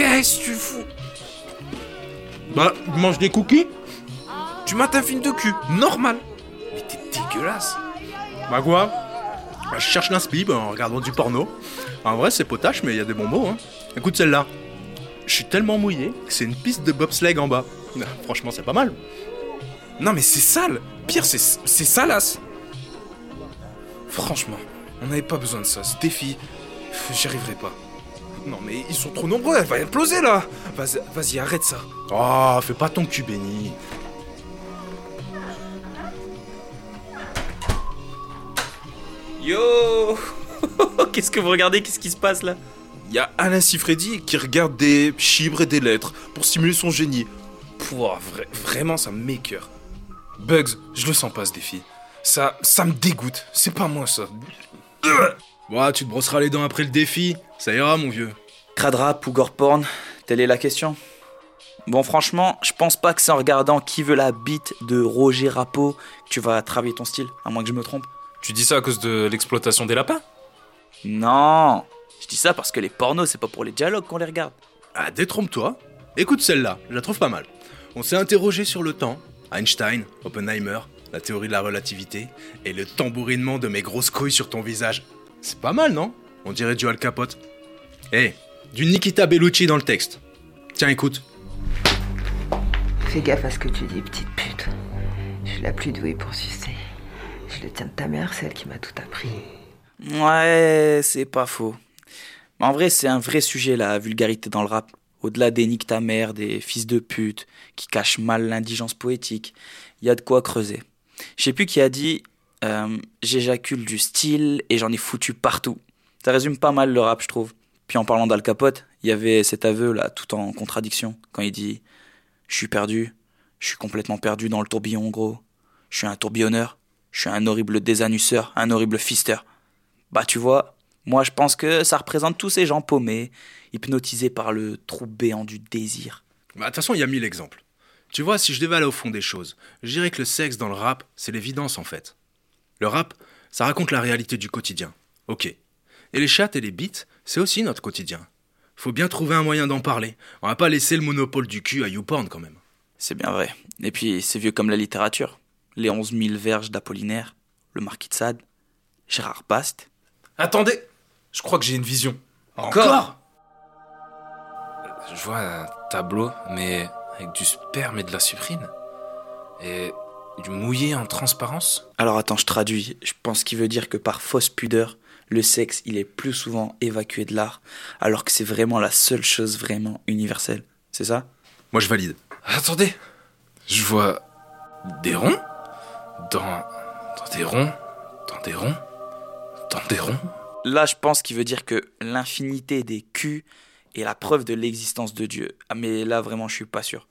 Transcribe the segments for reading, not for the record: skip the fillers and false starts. Qu'est-ce que tu fous? Bah, je mange des cookies. Tu mates un film de cul, normal. Mais t'es dégueulasse. Bah quoi? Je cherche l'inspire en regardant du porno. En vrai, c'est potache, mais il y a des bons mots. Hein. Écoute celle-là. Je suis tellement mouillé que c'est une piste de bobsleigh en bas. Franchement, c'est pas mal. Non, mais c'est sale. Pire, c'est salace. Franchement, on n'avait pas besoin de ça. Ce défi, j'y arriverai pas. Non, mais ils sont trop nombreux. Elle va imploser, là. Vas-y, arrête ça. Oh, fais pas ton cul béni. Yo. Qu'est-ce que vous regardez? Qu'est-ce qui se passe là? Il y a Alain Sifredi qui regarde des chibres et des lettres pour simuler son génie. Pouah, vraiment ça me m'écoeure. Bugs, je le sens pas ce défi. Ça me dégoûte, c'est pas moi ça. Ouah, tu te brosseras les dents après le défi, ça ira mon vieux. Cradrap ou goreporn, telle est la question. Bon franchement, je pense pas que c'est en regardant Qui veut la bite de Roger Rappo que tu vas travailler ton style, à moins que je me trompe. Tu dis ça à cause de l'exploitation des lapins? Non, je dis ça parce que les pornos, c'est pas pour les dialogues qu'on les regarde. Ah, détrompe-toi. Écoute celle-là, je la trouve pas mal. On s'est interrogé sur le temps, Einstein, Oppenheimer, la théorie de la relativité et le tambourinement de mes grosses couilles sur ton visage. C'est pas mal, non? On dirait du Al Capote. Hey, du Nikita Bellucci dans le texte. Tiens, écoute. Fais gaffe à ce que tu dis, petite pute. Je suis la plus douée pour sucer. Je le tiens de ta mère, celle qui m'a tout appris. Ouais, c'est pas faux. Mais en vrai, c'est un vrai sujet, la vulgarité dans le rap. Au-delà des nique ta mère, des fils de pute, qui cachent mal l'indigence poétique, il y a de quoi creuser. Je sais plus qui a dit « J'éjacule du style et j'en ai foutu partout ». Ça résume pas mal le rap, je trouve. Puis en parlant d'Al Capote, il y avait cet aveu là, tout en contradiction, quand il dit « Je suis perdu, je suis complètement perdu dans le tourbillon gros, je suis un tourbillonneur, je suis un horrible désannusseur, un horrible fister ». Bah tu vois, moi je pense que ça représente tous ces gens paumés, hypnotisés par le trou béant du désir. Bah de toute façon, il y a mille exemples. Tu vois, si je devais aller au fond des choses, je dirais que le sexe dans le rap, c'est l'évidence en fait. Le rap, ça raconte la réalité du quotidien, ok. Et les chattes et les beats, c'est aussi notre quotidien. Faut bien trouver un moyen d'en parler, on va pas laisser le monopole du cul à Youporn quand même. C'est bien vrai, et puis c'est vieux comme la littérature. Les 11 000 verges d'Apollinaire, le Marquis de Sade, Gérard Past... Attendez, je crois que j'ai une vision. Encore ? Je vois un tableau, mais avec du sperme et de la cyprine. Et du mouillé en transparence. Alors attends, je traduis. Je pense qu'il veut dire que par fausse pudeur, le sexe, il est plus souvent évacué de l'art, alors que c'est vraiment la seule chose vraiment universelle. C'est ça ? Moi, je valide. Attendez, je vois des ronds dans des ronds, dans des ronds. Là, je pense qu'il veut dire que l'infinité des culs est la preuve de l'existence de Dieu. Ah, mais là, vraiment, je suis pas sûr.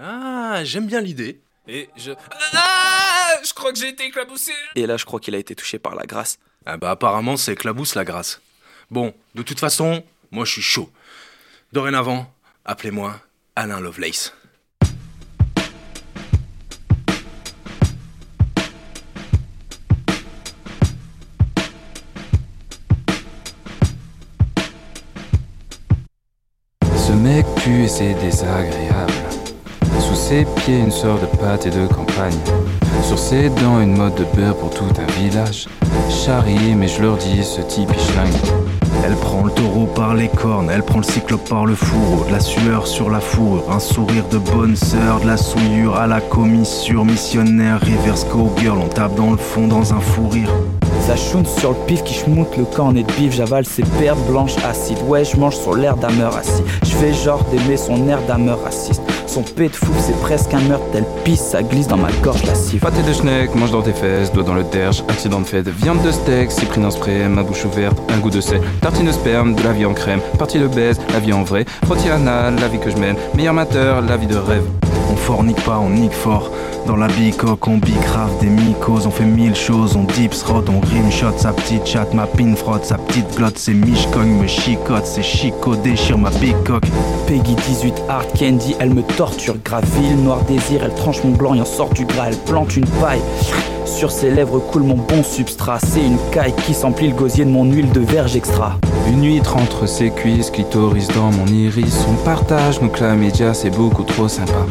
Ah, j'aime bien l'idée. Et je... Ah, je crois que j'ai été éclaboussé. Et là, je crois qu'il a été touché par la grâce. Ah bah, apparemment, c'est éclabousse, la grâce. Bon, de toute façon, moi, je suis chaud. Dorénavant, appelez-moi Alain Lovelace. Et c'est désagréable. Sous ses pieds une sorte de pâte et de campagne. Sur ses dents une mode de beurre pour tout un village. Charrier mais je leur dis ce type échlingue. Elle prend le taureau par les cornes, elle prend le cyclope par le fourreau. De la sueur sur la fourrure, un sourire de bonne sœur. De la souillure à la commissure, missionnaire, reverse cowgirl. On tape dans le fond dans un fou rire. Ça choune sur le pif qui j'monte le camp en nez de bif. J'avale ses perles blanches acides. Ouais, je mange sur l'air d'un meur assis. Je fais genre d'aimer son air d'un meur raciste. Son pet de fou, c'est presque un meurtre. Elle pisse, ça glisse dans ma gorge lascive. Pâté de schneck, mange dans tes fesses, doigt dans le derge. Accident de fête, viande de steak, cyprine en spray. Ma bouche ouverte, un goût de sel. Tartine de sperme, de la vie en crème. Partie de baise, la vie en vrai. Frottis anal, la vie que je mène. Meilleur amateur, la vie de rêve. On fornique pas, on nique fort. Dans la bicoque, on bicraft des micos, on fait mille choses, on dipsrot, on rimshot, sa petite chatte, ma pin frotte, sa petite glotte, c'est Michkong me chicote, c'est Chico déchire ma bicoque. Peggy 18, Hard Candy, elle me torture, Graville, Noir Désir, elle tranche mon blanc et en sort du gras, elle plante une paille. Sur ses lèvres coule mon bon substrat, c'est une caille qui s'emplit le gosier de mon huile de verge extra. Une huître entre ses cuisses, clitoris dans mon iris, on partage, donc la média c'est beaucoup trop sympa.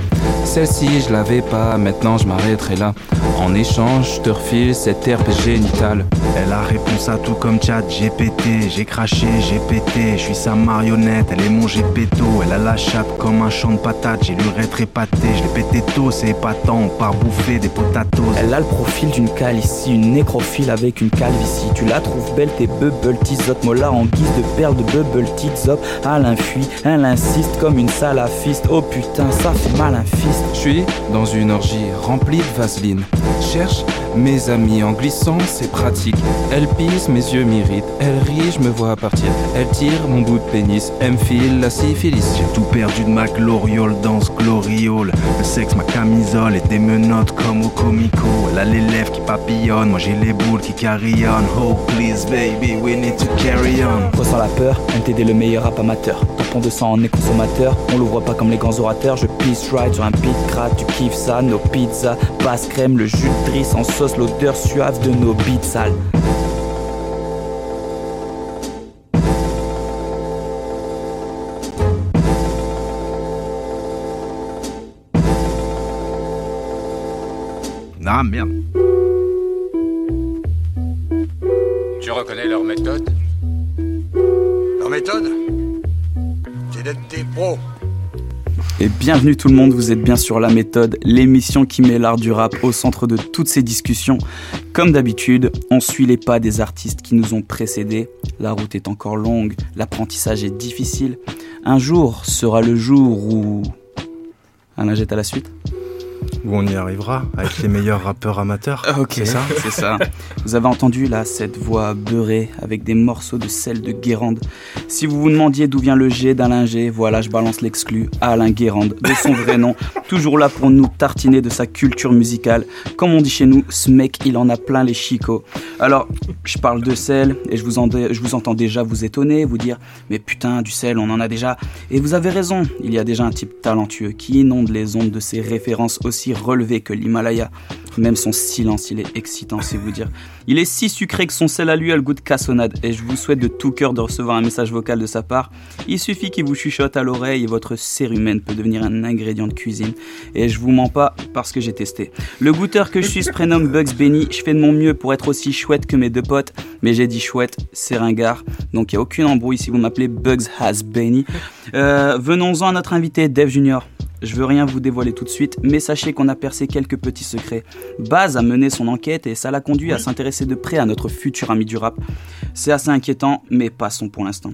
Celle-ci je l'avais pas, maintenant je m'arrêterai là. En échange, je te refile cette herbe génitale. Elle a réponse à tout comme chat, j'ai pété, j'ai craché, j'ai pété. Je suis sa marionnette, elle est mon gépetto, elle a la chatte comme un champ de patates. J'ai l'urètre épaté, je l'ai pété tôt, c'est épatant, on part bouffer des potatoes. Elle a le profil d'une calicie, une nécrophile avec une calvitie. Tu la trouves belle, t'es bubble teazote, mola en guise de perles de bubble teazop. Elle infuit, elle insiste comme une salafiste, oh putain ça fait mal un fist. Je suis dans une orgie remplie de vaseline, cherche mes amis en glissant, c'est pratique. Elle pisse, mes yeux m'irritent, elle rit, je me vois partir. Elle tire mon bout de pénis, elle me file la syphilis. J'ai tout perdu de ma gloriole dans ce gloriole. Le sexe, ma camisole et des menottes comme au comico. Elle a les lèvres qui papillonnent, moi j'ai les boules qui carillonnent. Oh please baby, we need to carry on. Ressens la peur, MTD le meilleur rap amateur. Tampon de sang en est consommateur, on l'ouvre pas comme les grands orateurs. Je pisse right sur un pit crade, tu kiffes ça, nos pizzas, basse crème, le jus de drisse en sauce, l'odeur suave de nos beats sales. Ah merde. Tu reconnais leur méthode? Leur méthode? C'est d'être des pros. Et bienvenue tout le monde, vous êtes bien sur La Méthode, l'émission qui met l'art du rap au centre de toutes ces discussions. Comme d'habitude, on suit les pas des artistes qui nous ont précédés. La route est encore longue, l'apprentissage est difficile. Un jour sera le jour où... Alain jette à la suite. Où on y arrivera, avec les meilleurs rappeurs amateurs. Ok, c'est ça, c'est ça. Vous avez entendu là cette voix beurrée avec des morceaux de sel de Guérande. Si vous vous demandiez d'où vient le G d'Alain G, voilà, je balance l'exclu, Alain Guérande, de son vrai nom, toujours là pour nous tartiner de sa culture musicale. Comme on dit chez nous, ce mec, il en a plein les chicots. Alors, je parle de sel et je vous entends déjà vous étonner, vous dire « Mais putain, du sel, on en a déjà ». Et vous avez raison, il y a déjà un type talentueux qui inonde les ondes de ses références aussi relevé que l'Himalaya. Même son silence, il est excitant, c'est vous dire. Il est si sucré que son sel à lui a le goût de cassonade. Et je vous souhaite de tout cœur de recevoir un message vocal de sa part. Il suffit qu'il vous chuchote à l'oreille et votre cérumen peut devenir un ingrédient de cuisine. Et je vous mens pas parce que j'ai testé. Le goûteur que je suis se prénomme Bugs Benny. Je fais de mon mieux pour être aussi chouette que mes deux potes. Mais j'ai dit chouette, c'est ringard. Donc il n'y a aucune embrouille si vous m'appelez Bugs Has Benny. Venons-en à notre invité, Dave Junior. Je veux rien vous dévoiler tout de suite, mais sachez qu'on a percé quelques petits secrets. Baz a mené son enquête et ça l'a conduit à s'intéresser de près à notre futur ami du rap. C'est assez inquiétant, mais passons pour l'instant.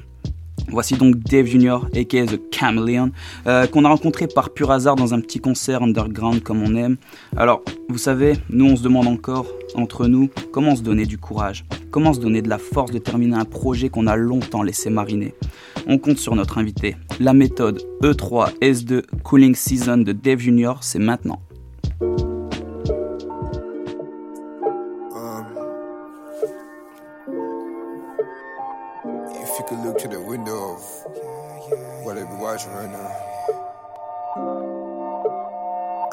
Voici donc Dave Junior, aka The Chameleon, qu'on a rencontré par pur hasard dans un petit concert underground comme on aime. Alors, vous savez, nous on se demande encore, entre nous, comment se donner du courage, comment se donner de la force de terminer un projet qu'on a longtemps laissé mariner. On compte sur notre invité. La méthode E3S2 Cooling Season de Dave Junior, c'est maintenant. If you could look to the window of what I've been watching right now.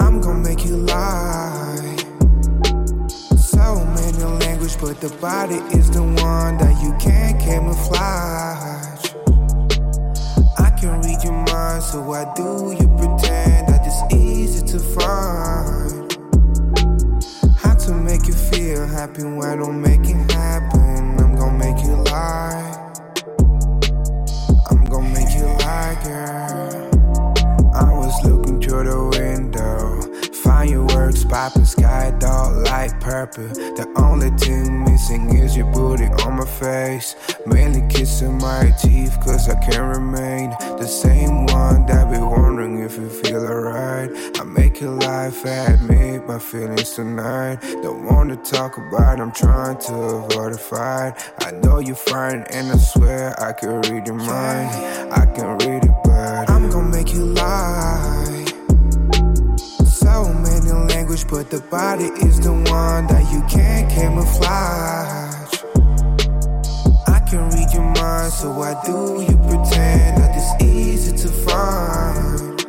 I'm gonna make you lie. So many language, but the body is the one that you can't camouflage. I can read your mind, so why do you pretend that it's easy to find? How to make you feel happy when I don't make it happen. I'm gonna make you lie. Girl, I was looking through the window. Fireworks popping, sky dark light purple. The only thing missing is your booty on my face. Mainly kissing my teeth, cause I can't remain the same one that be wondering if you feel alright. I make your life admit my feelings tonight. Don't wanna talk about it, I'm trying to avoid a fight. I know you're fine and I swear I can read your mind. I can read it, but I'm gonna make you lie. image, but the body is the one that you can't camouflage. I can read your mind, so why do you pretend that it's easy to find?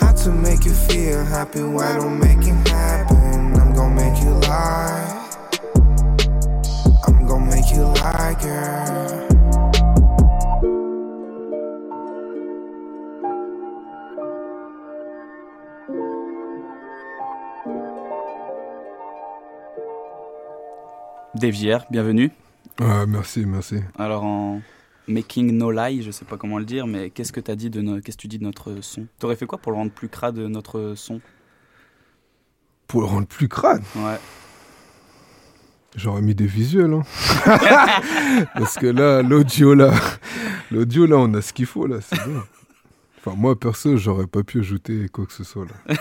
How to make you feel happy, why don't make it happen? I'm gonna make you lie. I'm gonna make you lie, girl. Devière, bienvenue. Merci. Alors en Making No Lie, je sais pas comment le dire, mais qu'est-ce que tu dis de notre son ? T'aurais fait quoi pour le rendre plus crade, notre son ? Pour le rendre plus crade ? Ouais. J'aurais mis des visuels, hein. Parce que là, l'audio là, on a ce qu'il faut là, c'est bon. Enfin moi perso, j'aurais pas pu ajouter quoi que ce soit là.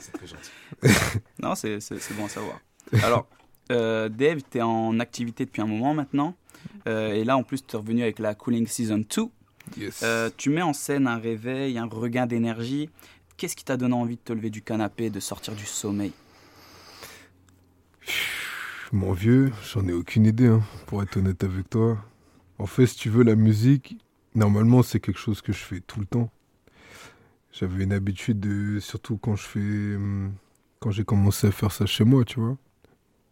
C'est très gentil. Non, c'est bon à savoir. Alors. Dave, tu es en activité depuis un moment maintenant, et là en plus tu es revenu avec la Cooling Season 2. Yes. Tu mets en scène un réveil, un regain d'énergie. Qu'est-ce qui t'a donné envie de te lever du canapé, de sortir du sommeil ? Mon vieux, j'en ai aucune idée, hein, pour être honnête avec toi. En fait, si tu veux, la musique, normalement c'est quelque chose que je fais tout le temps. J'avais une habitude, surtout quand j'ai commencé à faire ça chez moi, tu vois.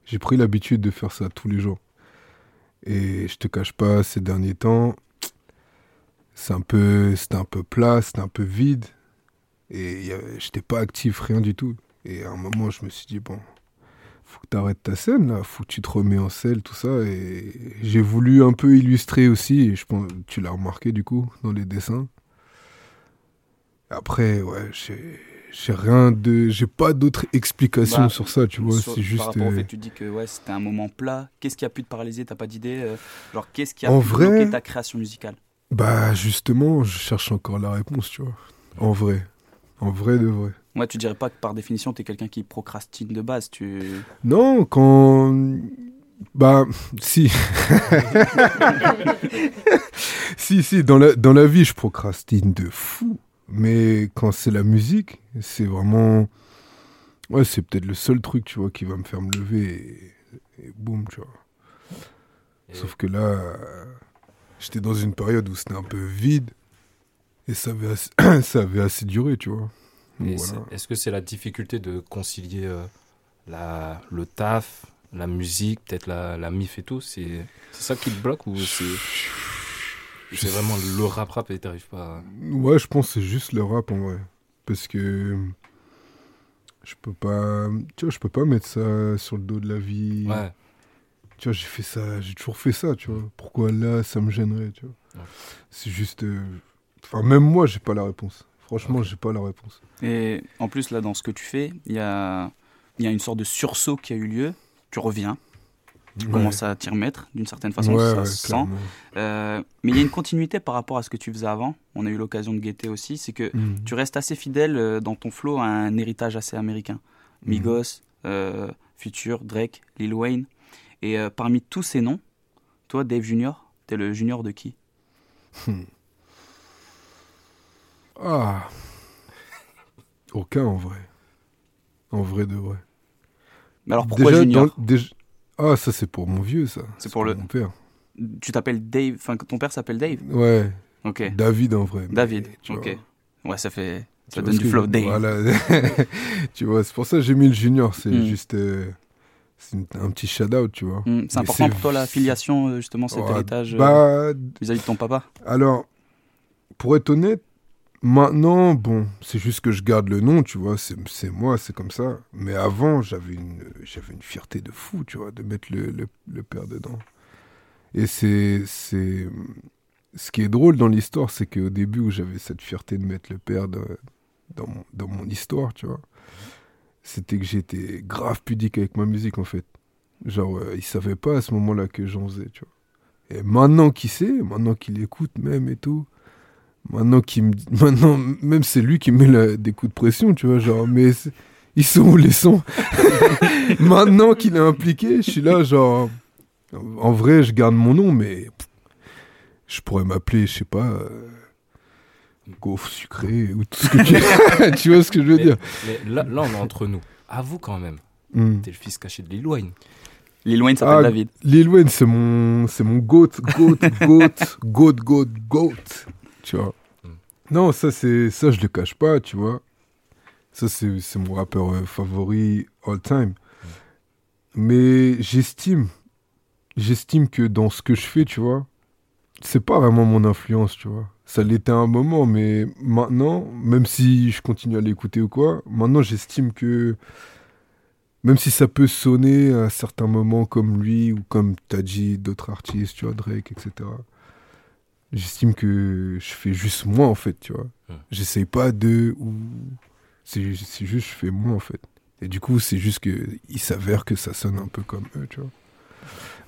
J'ai pris l'habitude de faire ça tous les jours. Et je te cache pas, ces derniers temps, c'était un peu plat, c'était un peu vide. Et j'étais pas actif, rien du tout. Et à un moment, je me suis dit, bon, faut que t'arrêtes ta scène, là. Faut que tu te remets en selle, tout ça. Et j'ai voulu un peu illustrer aussi. Et je pense, tu l'as remarqué, du coup, dans les dessins. Après, ouais, j'ai pas d'autre explication sur ça, tu vois, c'est juste... Par rapport au fait, tu dis que ouais, c'était un moment plat, qu'est-ce qui a pu te paralyser, t'as pas d'idée, genre qu'est-ce qui a bloqué ta création musicale ? Bah justement, je cherche encore la réponse, tu vois, en vrai de vrai. Ouais, tu dirais pas que par définition t'es quelqu'un qui procrastine de base, tu... Non, bah, si. si, dans la vie je procrastine de fou. Mais quand c'est la musique, c'est vraiment... Ouais, c'est peut-être le seul truc, tu vois, qui va me faire me lever et boum, tu vois. Sauf que là, j'étais dans une période où c'était un peu vide et ça avait assez duré, tu vois. Donc, voilà. Est-ce que c'est la difficulté de concilier le taf, la musique, peut-être la mif et tout, c'est ça qui te bloque ou c'est... C'est vraiment le rap et t'arrives pas... Ouais, je pense que c'est juste le rap en vrai. Parce que je peux pas mettre ça sur le dos de la vie. Ouais. Tu vois, j'ai toujours fait ça, tu vois. Pourquoi là, ça me gênerait, tu vois. Ouais. C'est juste... Enfin, même moi, j'ai pas la réponse. Franchement, j'ai pas la réponse. Et en plus, là, dans ce que tu fais, il y a une sorte de sursaut qui a eu lieu. Tu reviens. Tu commences à t'y remettre, d'une certaine façon, ça se sent. Mais il y a une continuité par rapport à ce que tu faisais avant. On a eu l'occasion de guetter aussi. C'est que tu restes assez fidèle dans ton flow à un héritage assez américain. Migos, Future, Drake, Lil Wayne. Et parmi tous ces noms, toi, Dave Junior, t'es le junior de qui ? Ah, aucun en vrai. En vrai de vrai. Mais alors pourquoi déjà, Junior ? Ah, ça, c'est pour mon vieux, ça. C'est pour mon père. Tu t'appelles Dave... Enfin, ton père s'appelle Dave ? Ouais. OK. David, en vrai. David, OK. Vois. Ouais, ça donne du flow, Dave. Voilà. Tu vois, c'est pour ça que j'ai mis le junior. C'est juste... c'est un petit shout-out, tu vois. C'est important pour toi, la filiation, justement, cet héritage vis-à-vis de ton papa ? Alors, pour être honnête, maintenant, bon, c'est juste que je garde le nom, tu vois, c'est moi, c'est comme ça. Mais avant, j'avais une fierté de fou, tu vois, de mettre le père dedans. Et c'est... Ce qui est drôle dans l'histoire, c'est qu'au début, où j'avais cette fierté de mettre le père dans mon histoire, tu vois, c'était que j'étais grave pudique avec ma musique, en fait. Genre, ils savaient pas à ce moment-là que j'en faisais, tu vois. Et maintenant qu'il sait, maintenant qu'il écoute même et tout... Maintenant, même c'est lui qui met des coups de pression, tu vois, genre, mais ils sont où les sons ? Maintenant qu'il est impliqué, je suis là, genre, en vrai, je garde mon nom, mais je pourrais m'appeler, je sais pas, gaufre sucrée ou tout ce que tu veux. Tu vois ce que je veux dire? Mais là, on est entre nous. Avoue quand même. T'es le fils caché de Lil Wayne. Lil Wayne s'appelle David. Lil Wayne, c'est mon goat. Tu vois. Non, ça je le cache pas, tu vois. Ça, c'est mon rappeur favori all time. Mais j'estime que dans ce que je fais, tu vois, c'est pas vraiment mon influence, tu vois. Ça l'était à un moment, mais maintenant, même si je continue à l'écouter ou quoi, maintenant j'estime que, même si ça peut sonner à certains moments comme lui ou comme t'as dit d'autres artistes, tu vois, Drake, etc., j'estime que je fais juste moi, en fait, tu vois. J'essaye pas de... C'est juste, je fais moi, en fait. Et du coup, c'est juste qu'il s'avère que ça sonne un peu comme eux, tu vois.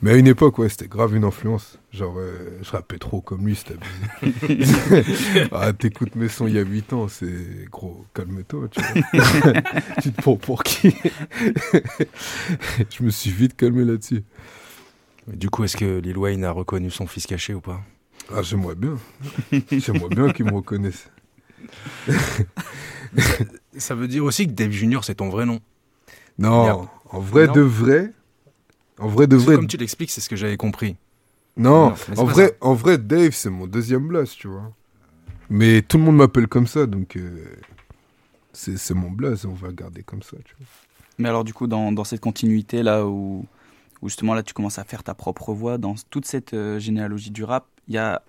Mais à une époque, ouais, c'était grave une influence. Genre, je rappais trop comme lui, c'était abusé. Ah, t'écoutes mes sons il y a 8 ans, c'est gros, calme-toi, tu vois. Tu te prends pour qui? Je me suis vite calmé là-dessus. Mais du coup, est-ce que Lil Wayne a reconnu son fils caché ou pas? Ah, j'aimerais bien. J'aimerais bien qu'il me reconnaisse. Ça veut dire aussi que Dave Junior, c'est ton vrai nom? Non, en vrai de vrai. Comme tu l'expliques, c'est ce que j'avais compris. Non en vrai, Dave, c'est mon deuxième blast, tu vois. Mais tout le monde m'appelle comme ça, donc c'est mon blast, on va le garder comme ça, tu vois. Mais alors, du coup, dans cette continuité là où justement là tu commences à faire ta propre voix, dans toute cette généalogie du rap, il y a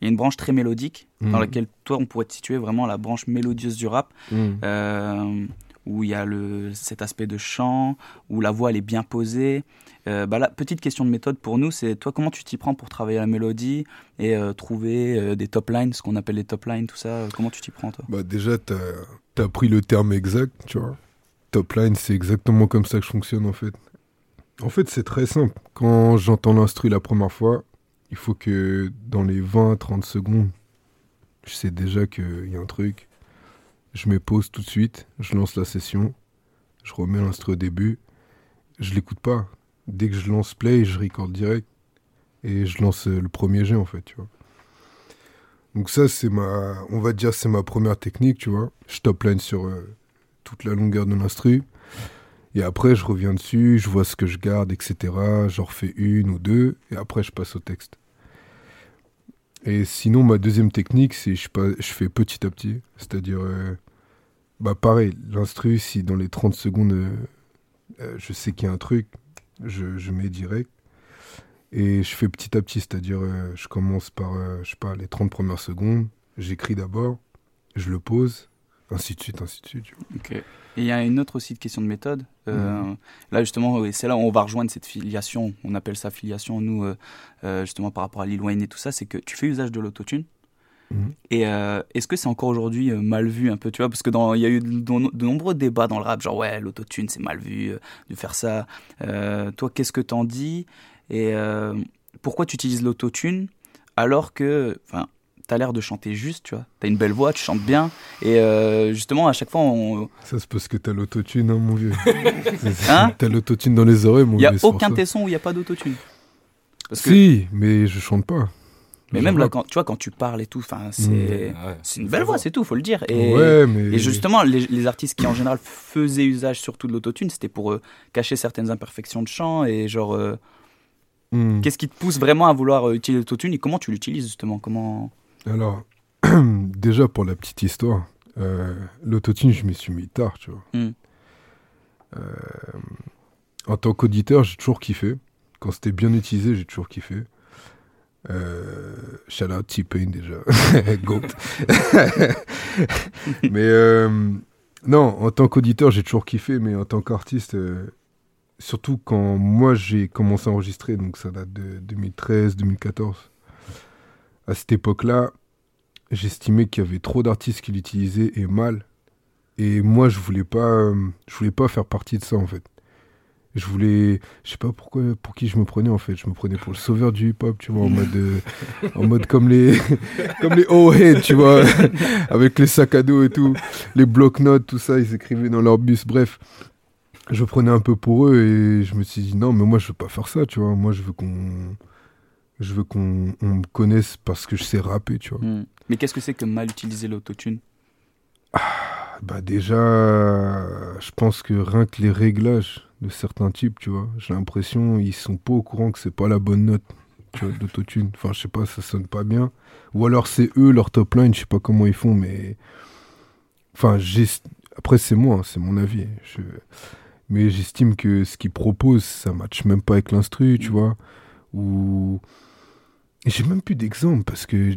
une branche très mélodique dans laquelle toi on pourrait te situer vraiment la branche mélodieuse du rap, où il y a cet aspect de chant, où la voix elle est bien posée. Là, petite question de méthode pour nous, c'est toi comment tu t'y prends pour travailler la mélodie et trouver des top lines, ce qu'on appelle les top lines, tout ça, comment tu t'y prends toi? Déjà t'as pris le terme exact, tu vois. Top line, c'est exactement comme ça que je fonctionne en fait. En fait c'est très simple, quand j'entends l'instru la première fois, il faut que dans les 20-30 secondes, je sais déjà qu'il y a un truc. Je me pose tout de suite, je lance la session, je remets l'instru au début, je l'écoute pas. Dès que je lance play, je record direct et je lance le premier jet en fait, tu vois. Donc ça c'est on va dire c'est ma première technique, tu vois. Je top line sur toute la longueur de l'instru. Et après, je reviens dessus, je vois ce que je garde, etc. J'en refais une ou deux, et après, je passe au texte. Et sinon, ma deuxième technique, c'est je fais petit à petit. C'est-à-dire, pareil, l'instru, si dans les 30 secondes, je sais qu'il y a un truc, je mets direct. Et je fais petit à petit, c'est-à-dire, je commence par, je sais pas, les 30 premières secondes, j'écris d'abord, je le pose, ainsi de suite. Ok. Et il y a une autre aussi de question de méthode. Là, justement, c'est là où on va rejoindre cette filiation. On appelle ça filiation, nous, justement, par rapport à Lil Wayne et tout ça. C'est que tu fais usage de l'autotune. Et est-ce que c'est encore aujourd'hui mal vu un peu, tu vois? Parce que il y a eu de nombreux débats dans le rap, genre, ouais, l'autotune, c'est mal vu de faire ça. Toi, qu'est-ce que t'en dis? Et pourquoi tu utilises l'autotune alors que... T'as l'air de chanter juste, tu vois. T'as une belle voix, tu chantes bien. Et justement, à chaque fois, on... Ça, c'est parce que t'as l'autotune, hein, mon vieux. T'as l'autotune dans les oreilles, mon vieux. Il n'y a aucun de tes sons où il n'y a pas d'autotune. Si, mais je chante pas. Mais même là, quand tu parles et tout, c'est une belle voix, c'est tout, faut le dire. Et justement, les artistes qui, en général, faisaient usage surtout de l'autotune, c'était pour cacher certaines imperfections de chant et genre... Qu'est-ce qui te pousse vraiment à vouloir utiliser l'autotune et comment tu l'utilises, justement? Alors, déjà pour la petite histoire, l'autotune, je m'y suis mis tard, tu vois. En tant qu'auditeur, j'ai toujours kiffé. Quand c'était bien utilisé, j'ai toujours kiffé. Shout out T-Pain déjà. Goat. Mais non, en tant qu'auditeur, j'ai toujours kiffé, mais en tant qu'artiste, surtout quand moi j'ai commencé à enregistrer, donc ça date de 2013, 2014. À cette époque-là, j'estimais qu'il y avait trop d'artistes qui l'utilisaient et mal. Et moi, je voulais pas faire partie de ça, en fait. Je sais pas pourquoi, pour qui je me prenais, en fait. Je me prenais pour le sauveur du hip-hop, tu vois, en mode comme les O-Head, tu vois, avec les sacs à dos et tout, les bloc-notes, tout ça, ils écrivaient dans leur bus, bref. Je prenais un peu pour eux et je me suis dit, non, mais moi, je veux pas faire ça, tu vois. Moi, je veux qu'on... Je veux qu'on me connaisse parce que je sais rapper, tu vois. Mmh. Mais qu'est-ce que c'est que mal utiliser l'autotune ? Bah déjà, je pense que rien que les réglages de certains types, tu vois, j'ai l'impression ils sont pas au courant que c'est pas la bonne note, tu vois, d'autotune. Enfin, je sais pas, ça sonne pas bien. Ou alors c'est eux, leur top line, je sais pas comment ils font, mais... Enfin, après c'est moi, hein, c'est mon avis. Mais j'estime que ce qu'ils proposent, ça matche même pas avec l'instru, tu vois. Ou... J'ai même plus d'exemple, parce que...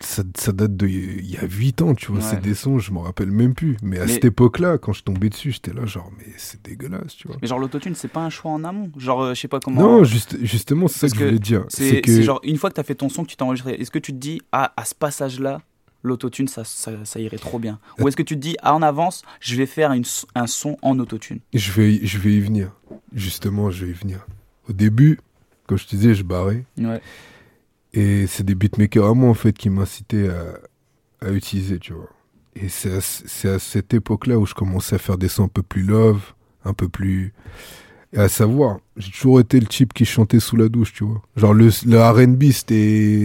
Ça date de il y a 8 ans, tu vois, ouais. C'est des sons, je m'en rappelle même plus. Mais à cette époque-là, quand je tombais dessus, j'étais là genre, mais c'est dégueulasse, tu vois. Mais genre l'autotune, c'est pas un choix en amont, genre je sais pas comment... Non, justement, c'est parce ça que je voulais dire. C'est genre, une fois que t'as fait ton son, que tu t'es enregistré, est-ce que tu te dis, ah, à ce passage-là, l'autotune, ça irait trop bien? Ou est-ce que tu te dis, ah, en avance, je vais faire un son en autotune? Je vais y venir, justement, je vais y venir. Au début, comme je te disais, je barrais. Ouais. Et c'est des beatmakers à moi, en fait, qui m'incitaient à utiliser, tu vois. Et c'est à cette époque-là où je commençais à faire des sons un peu plus love, un peu plus... Et à savoir, j'ai toujours été le type qui chantait sous la douche, tu vois. Genre, le R&B,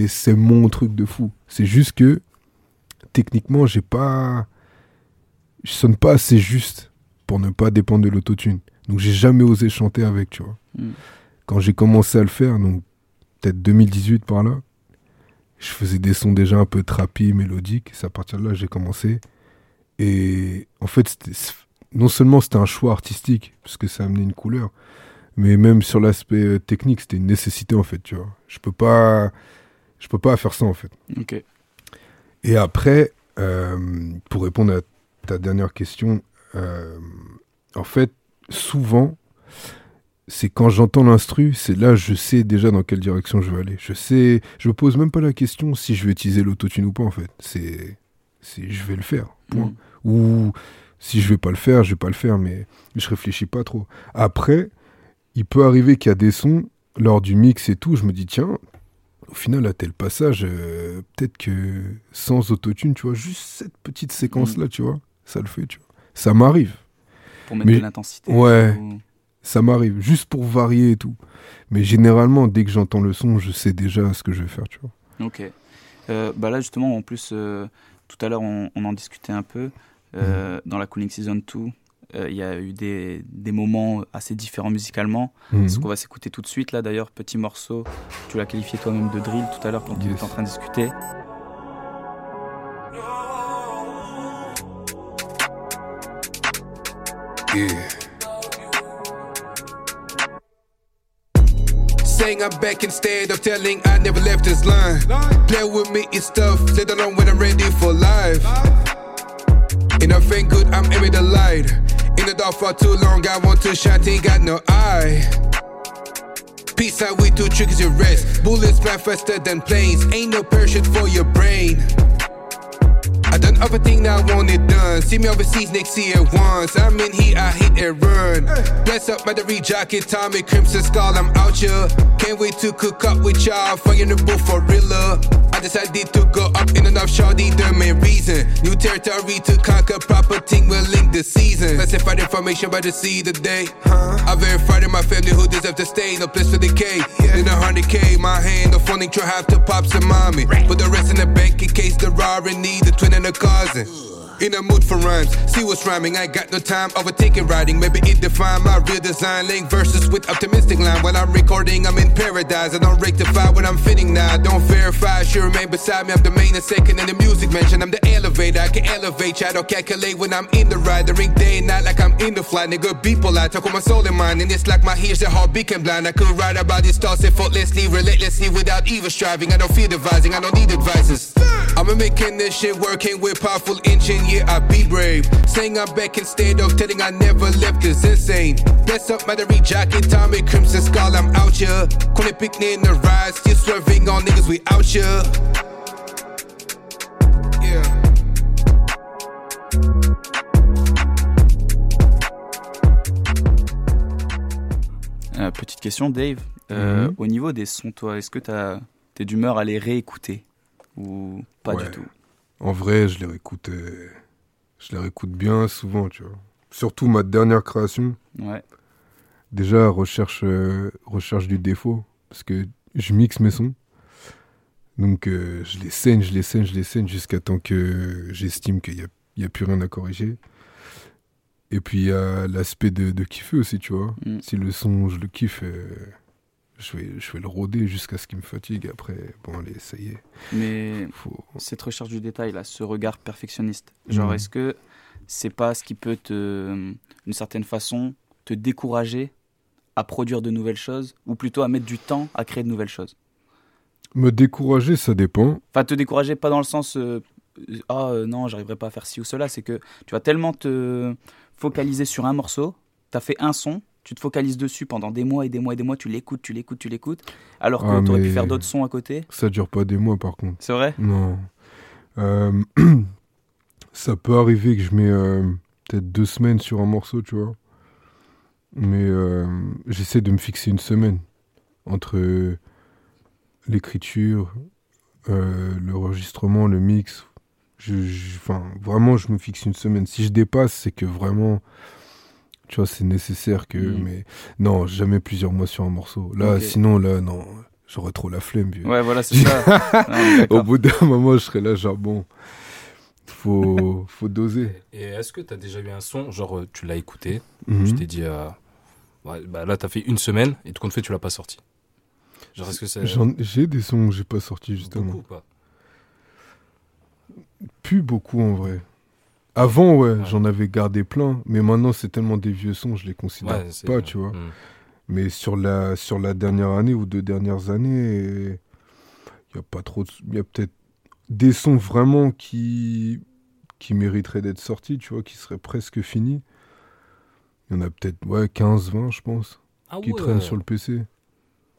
c'est mon truc de fou. C'est juste que, techniquement, j'ai pas... Je sonne pas assez juste pour ne pas dépendre de l'autotune. Donc, j'ai jamais osé chanter avec, tu vois. Mm. Quand j'ai commencé à le faire, donc... peut-être 2018 par là, je faisais des sons déjà un peu trappy, mélodiques, c'est à partir de là que j'ai commencé. Et en fait, non seulement c'était un choix artistique, parce que ça amenait une couleur, mais même sur l'aspect technique, c'était une nécessité en fait, tu vois. Je peux pas faire ça en fait. Okay. Et après, pour répondre à ta dernière question, en fait, souvent... C'est quand j'entends l'instru, c'est là je sais déjà dans quelle direction je veux aller. Je me pose même pas la question si je vais utiliser l'autotune ou pas en fait. C'est je vais le faire, point. Mm. Ou si je vais pas le faire, je vais pas le faire, mais je réfléchis pas trop. Après, il peut arriver qu'il y a des sons, lors du mix et tout, je me dis tiens, au final à tel passage, peut-être que sans autotune, tu vois, juste cette petite séquence-là, tu vois, ça le fait, tu vois. Ça m'arrive. Pour mettre de l'intensité. Ouais. Ou... Ça m'arrive, juste pour varier et tout. Mais généralement, dès que j'entends le son, je sais déjà ce que je vais faire, tu vois. Ok. Bah là, justement, en plus, tout à l'heure, on en discutait un peu. Dans la Cooling Season 2, il y a eu des moments assez différents musicalement. Ce qu'on va s'écouter tout de suite, là, d'ailleurs, petit morceau. Tu l'as qualifié toi-même de drill tout à l'heure quand on était en train de discuter. I'm back instead of telling I never left this line. Play with me, it's tough. Sit down when I'm ready for life. Enough ain't good, I'm aiming the light. In the dark for too long, I want to shine, ain't got no eye. Peace out with two tricks, you rest. Bullets fly faster than planes. Ain't no parachute for your brain. I done everything I wanted done. See me overseas next year once. I'm in here, I hit and run. Bless up my derry jacket, Tommy Crimson Skull, I'm out here. Can't wait to cook up with y'all, fucking the booth for realer. I decided to go up in and off shawty, the main reason. New territory to conquer, proper thing will link the season. Classified information by the sea today. I verified in my family who deserve to stay, no place for decay. In 100K, my hand, the funding true have to pop some mommy. Put the rest in the bank in case the robbery need the twin and the cousin. In a mood for rhymes, see what's rhyming. I got no time, overtaking writing. Maybe it define my real design. Link verses with optimistic line. While I'm recording, I'm in paradise. I don't rectify what I'm fitting now. Don't verify, she remain beside me. I'm the main and second in the music mention. I'm the elevator, I can elevate you. I don't calculate when I'm in the ride. The ring day and night like I'm in the flight. Nigga, people, I talk with my soul in mind. And it's like my ears, the heart beacon blind. I could write about these thoughts effortlessly, relentlessly, without even striving. I don't feel devising, I don't need advices. I'm making this shit working with powerful engine. Yeah, I be brave. Saying I'm back instead of telling I never left is insane. Bless up my derry jacket, Tommy Crimson Skull, I'm out ya. Calling Picnic in the ride, still swerving on niggas, we out ya. Yeah. Petite question, Dave. Au niveau des sons, toi, est-ce que t'es d'humeur à les réécouter ou pas du tout? En vrai, je les réécoute bien souvent, tu vois. Surtout ma dernière création. Ouais. Déjà, recherche du défaut, parce que je mixe mes sons. Donc je les scène jusqu'à temps que j'estime qu'il n'y a plus rien à corriger. Et puis il y a l'aspect de kiffer aussi, tu vois. Mm. Si le son, je le kiffe, je vais le rôder jusqu'à ce qu'il me fatigue. Après, bon allez, ça y est. Mais cette recherche du détail, là, ce regard perfectionniste, genre est-ce que c'est pas ce qui peut te, d'une certaine façon, te décourager à produire de nouvelles choses, ou plutôt à mettre du temps à créer de nouvelles choses? Me décourager, ça dépend. Enfin, te décourager, pas dans le sens non, j'arriverai pas à faire ci ou cela. C'est que tu vas tellement te focaliser sur un morceau, t'as fait un son, tu te focalises dessus pendant des mois et des mois et des mois, tu l'écoutes, alors que t'aurais pu faire d'autres sons à côté. Ça dure pas des mois, par contre. C'est vrai ? Non. Ça peut arriver que je mets peut-être 2 semaines sur un morceau, tu vois. Mais j'essaie de me fixer 1 semaine entre l'écriture, l'enregistrement, le mix. Vraiment, je me fixe 1 semaine. Si je dépasse, c'est que vraiment, tu vois, c'est nécessaire que... Mais non, jamais plusieurs mois sur un morceau. Là, okay. Sinon, là, non, j'aurais trop la flemme. Vieux. Ouais, voilà, c'est ça. Ouais, au bout d'un moment, je serais là, genre, bon... Faut doser. Et est-ce que t'as déjà eu un son, genre tu l'as écouté, tu t'es dit, là t'as fait 1 semaine et tout compte fait tu l'as pas sorti. Genre est-ce que c'est... J'ai des sons que j'ai pas sortis justement. Beaucoup ou pas ? Plus beaucoup en vrai. Avant j'en avais gardé plein, mais maintenant c'est tellement des vieux sons, je les considère pas, tu vois. Mais sur la dernière année ou 2 dernières années, y a pas trop, y a peut-être des sons vraiment qui mériteraient d'être sortis, tu vois, qui seraient presque finis. Il y en a peut-être 15-20, je pense, traînent sur le PC.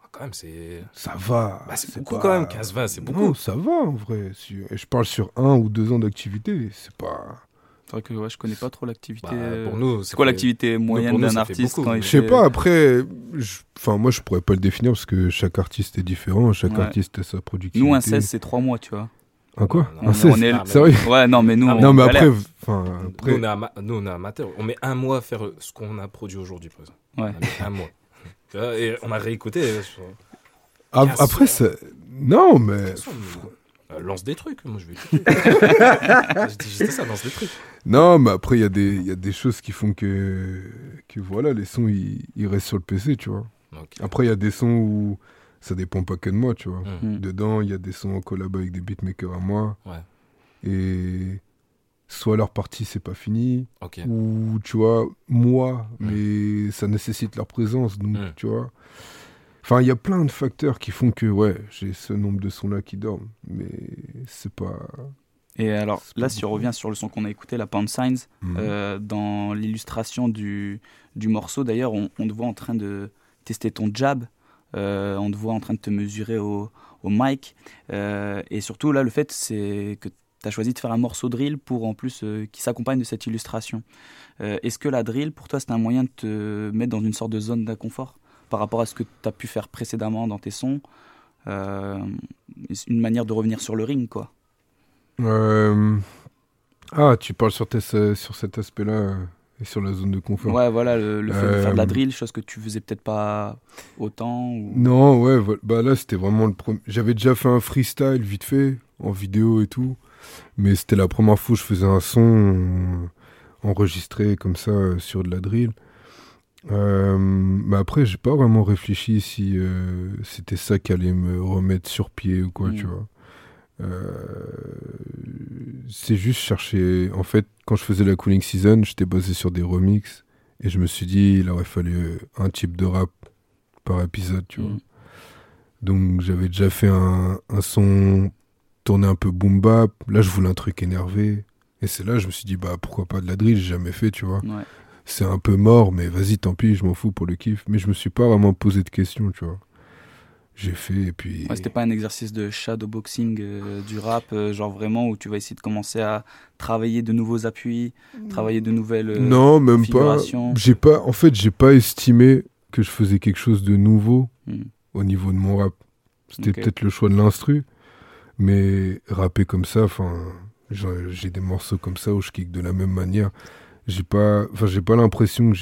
Ah, quand même, c'est... Ça va. Bah, c'est beaucoup pas... quand même, 15-20, c'est beaucoup. Non, ça va, en vrai. Et je parle sur 1 ou 2 ans d'activité, c'est pas... C'est vrai que je connais pas trop l'activité... pour nous, c'est quoi l'activité moyenne d'un artiste quand il... Je sais pas, après... Moi, je pourrais pas le définir, parce que chaque artiste est différent, chaque artiste a sa productivité. Nous, un 16, c'est 3 mois, tu vois. Un quoi ? Non, on est sérieux ? Ouais, non, mais nous... Non, mais après... Nous, on est amateurs. On met 1 mois à faire ce qu'on a produit aujourd'hui, par exemple. Ouais. On a mis 1 mois. Et on a réécouté. Après, ça... Non, mais... lance des trucs, moi, je vais écouter. Je dis juste ça, lance des trucs. Non, mais après, il y a des choses qui font que voilà, les sons, ils restent sur le PC, tu vois. Okay. Après, il y a des sons où... Ça dépend pas que de moi, tu vois. Dedans, il y a des sons en collab avec des beatmakers à moi. Ouais. Et soit leur partie, c'est pas fini. Okay. Ou, tu vois, moi, mais ça nécessite leur présence. Donc, tu vois. Enfin, il y a plein de facteurs qui font que, j'ai ce nombre de sons-là qui dorment. Mais c'est pas... Et alors, là, si on revient sur le son qu'on a écouté, la Pound Signs, dans l'illustration du morceau, d'ailleurs, on te voit en train de tester ton jab. On te voit en train de te mesurer au mic. Et surtout, là, le fait, c'est que tu as choisi de faire un morceau drill pour, en plus, qui s'accompagne de cette illustration. Est-ce que la drill, pour toi, c'est un moyen de te mettre dans une sorte de zone d'inconfort par rapport à ce que tu as pu faire précédemment dans tes sons, une manière de revenir sur le ring, quoi. Tu parles sur cet aspect-là et sur la zone de confort. Ouais, voilà, le fait de faire de la drill, chose que tu faisais peut-être pas autant. Ou... Non, là, c'était vraiment J'avais déjà fait un freestyle, vite fait, en vidéo et tout. Mais c'était la première fois que je faisais un son enregistré comme ça, sur de la drill. Mais après, j'ai pas vraiment réfléchi si c'était ça qui allait me remettre sur pied ou quoi, tu vois. C'est juste chercher. En fait, quand je faisais la Cooling Season, j'étais basé sur des remixes et je me suis dit il aurait fallu un type de rap par épisode, tu vois. Donc j'avais déjà fait un son tourné un peu boom bap. Là, je voulais un truc énervé et c'est là je me suis dit pourquoi pas de la drill, j'ai jamais fait, tu vois. Ouais. C'est un peu mort, mais vas-y, tant pis, je m'en fous pour le kiff. Mais je me suis pas vraiment posé de questions, tu vois. J'ai fait et puis... Ouais, c'était pas un exercice de shadowboxing du rap, genre vraiment où tu vas essayer de commencer à travailler de nouveaux appuis, travailler de nouvelles non, même pas. En fait, j'ai pas estimé que je faisais quelque chose de nouveau au niveau de mon rap. C'était peut-être le choix de l'instru, mais rapper comme ça, j'ai des morceaux comme ça où je kick de la même manière. J'ai pas l'impression que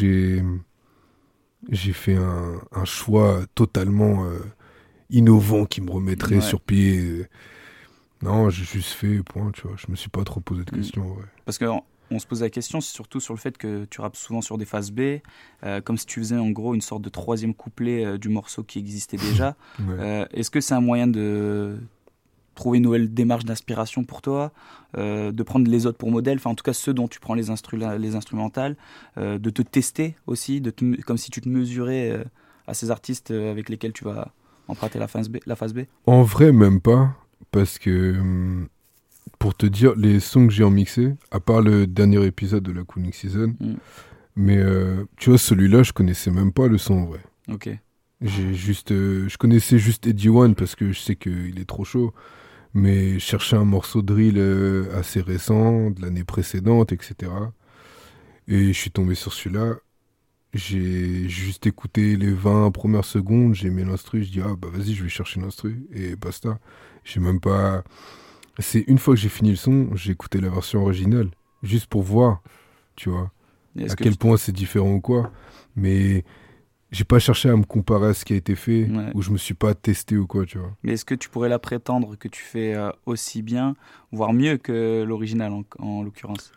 j'ai fait un choix totalement... innovant qui me remettrait sur pied. Non, j'ai juste fait, point, tu vois. Je me suis pas trop posé de questions. Ouais. Parce qu'on se pose la question, surtout sur le fait que tu rappes souvent sur des phases B, comme si tu faisais en gros une sorte de troisième couplet du morceau qui existait déjà. Est-ce que c'est un moyen de trouver une nouvelle démarche d'inspiration pour toi, de prendre les autres pour modèle, enfin en tout cas ceux dont tu prends les instrumentales, de te tester aussi, comme si tu te mesurais à ces artistes avec lesquels tu vas emprunter la phase B. En vrai, même pas, parce que pour te dire, les sons que j'ai en mixé, à part le dernier épisode de la Cooling Season, mais tu vois, celui-là, je connaissais même pas le son en vrai. Ok. Je connaissais juste Eddie One parce que je sais qu'il est trop chaud, mais je cherchais un morceau de drill assez récent, de l'année précédente, etc. Et je suis tombé sur celui-là. J'ai juste écouté les 20 premières secondes, j'ai mis l'instru, je dis ah bah vas-y, je vais chercher l'instru, et basta. J'ai même pas. C'est une fois que j'ai fini le son, j'ai écouté la version originale, juste pour voir, tu vois, à quel point c'est différent ou quoi. Mais j'ai pas cherché à me comparer à ce qui a été fait, ou je me suis pas testé ou quoi, tu vois. Mais est-ce que tu pourrais la prétendre que tu fais aussi bien, voire mieux que l'original en l'occurrence?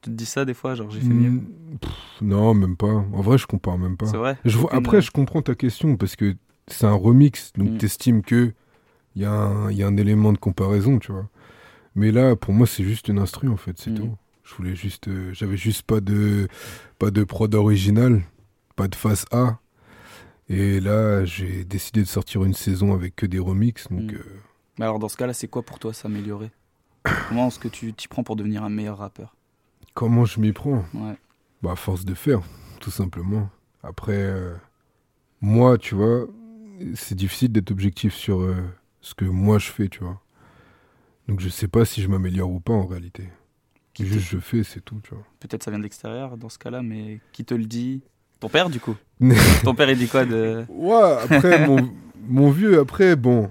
Tu te dis ça des fois, genre j'ai fait mieux? Non, même pas. En vrai, je compare même pas. C'est vrai. Après, je comprends ta question parce que c'est un remix, donc t'estimes que il y a un élément de comparaison, tu vois. Mais là, pour moi, c'est juste une instru en fait, c'est tout. Je voulais juste, j'avais juste pas de prod originale. Pas de face A, et là j'ai décidé de sortir une saison avec que des remixes, donc Mais alors dans ce cas là, c'est quoi pour toi s'améliorer? Comment est-ce que tu t'y prends pour devenir un meilleur rappeur? Comment je m'y prends? Bah force de faire, tout simplement. Après moi, tu vois, c'est difficile d'être objectif sur ce que moi je fais, tu vois, donc je sais pas si je m'améliore ou pas en réalité. Juste je fais, c'est tout, tu vois. Peut-être ça vient de l'extérieur dans ce cas là, mais qui te le dit? Ton père, du coup? Ton père, il dit quoi de... Ouais, après, mon vieux, après, bon...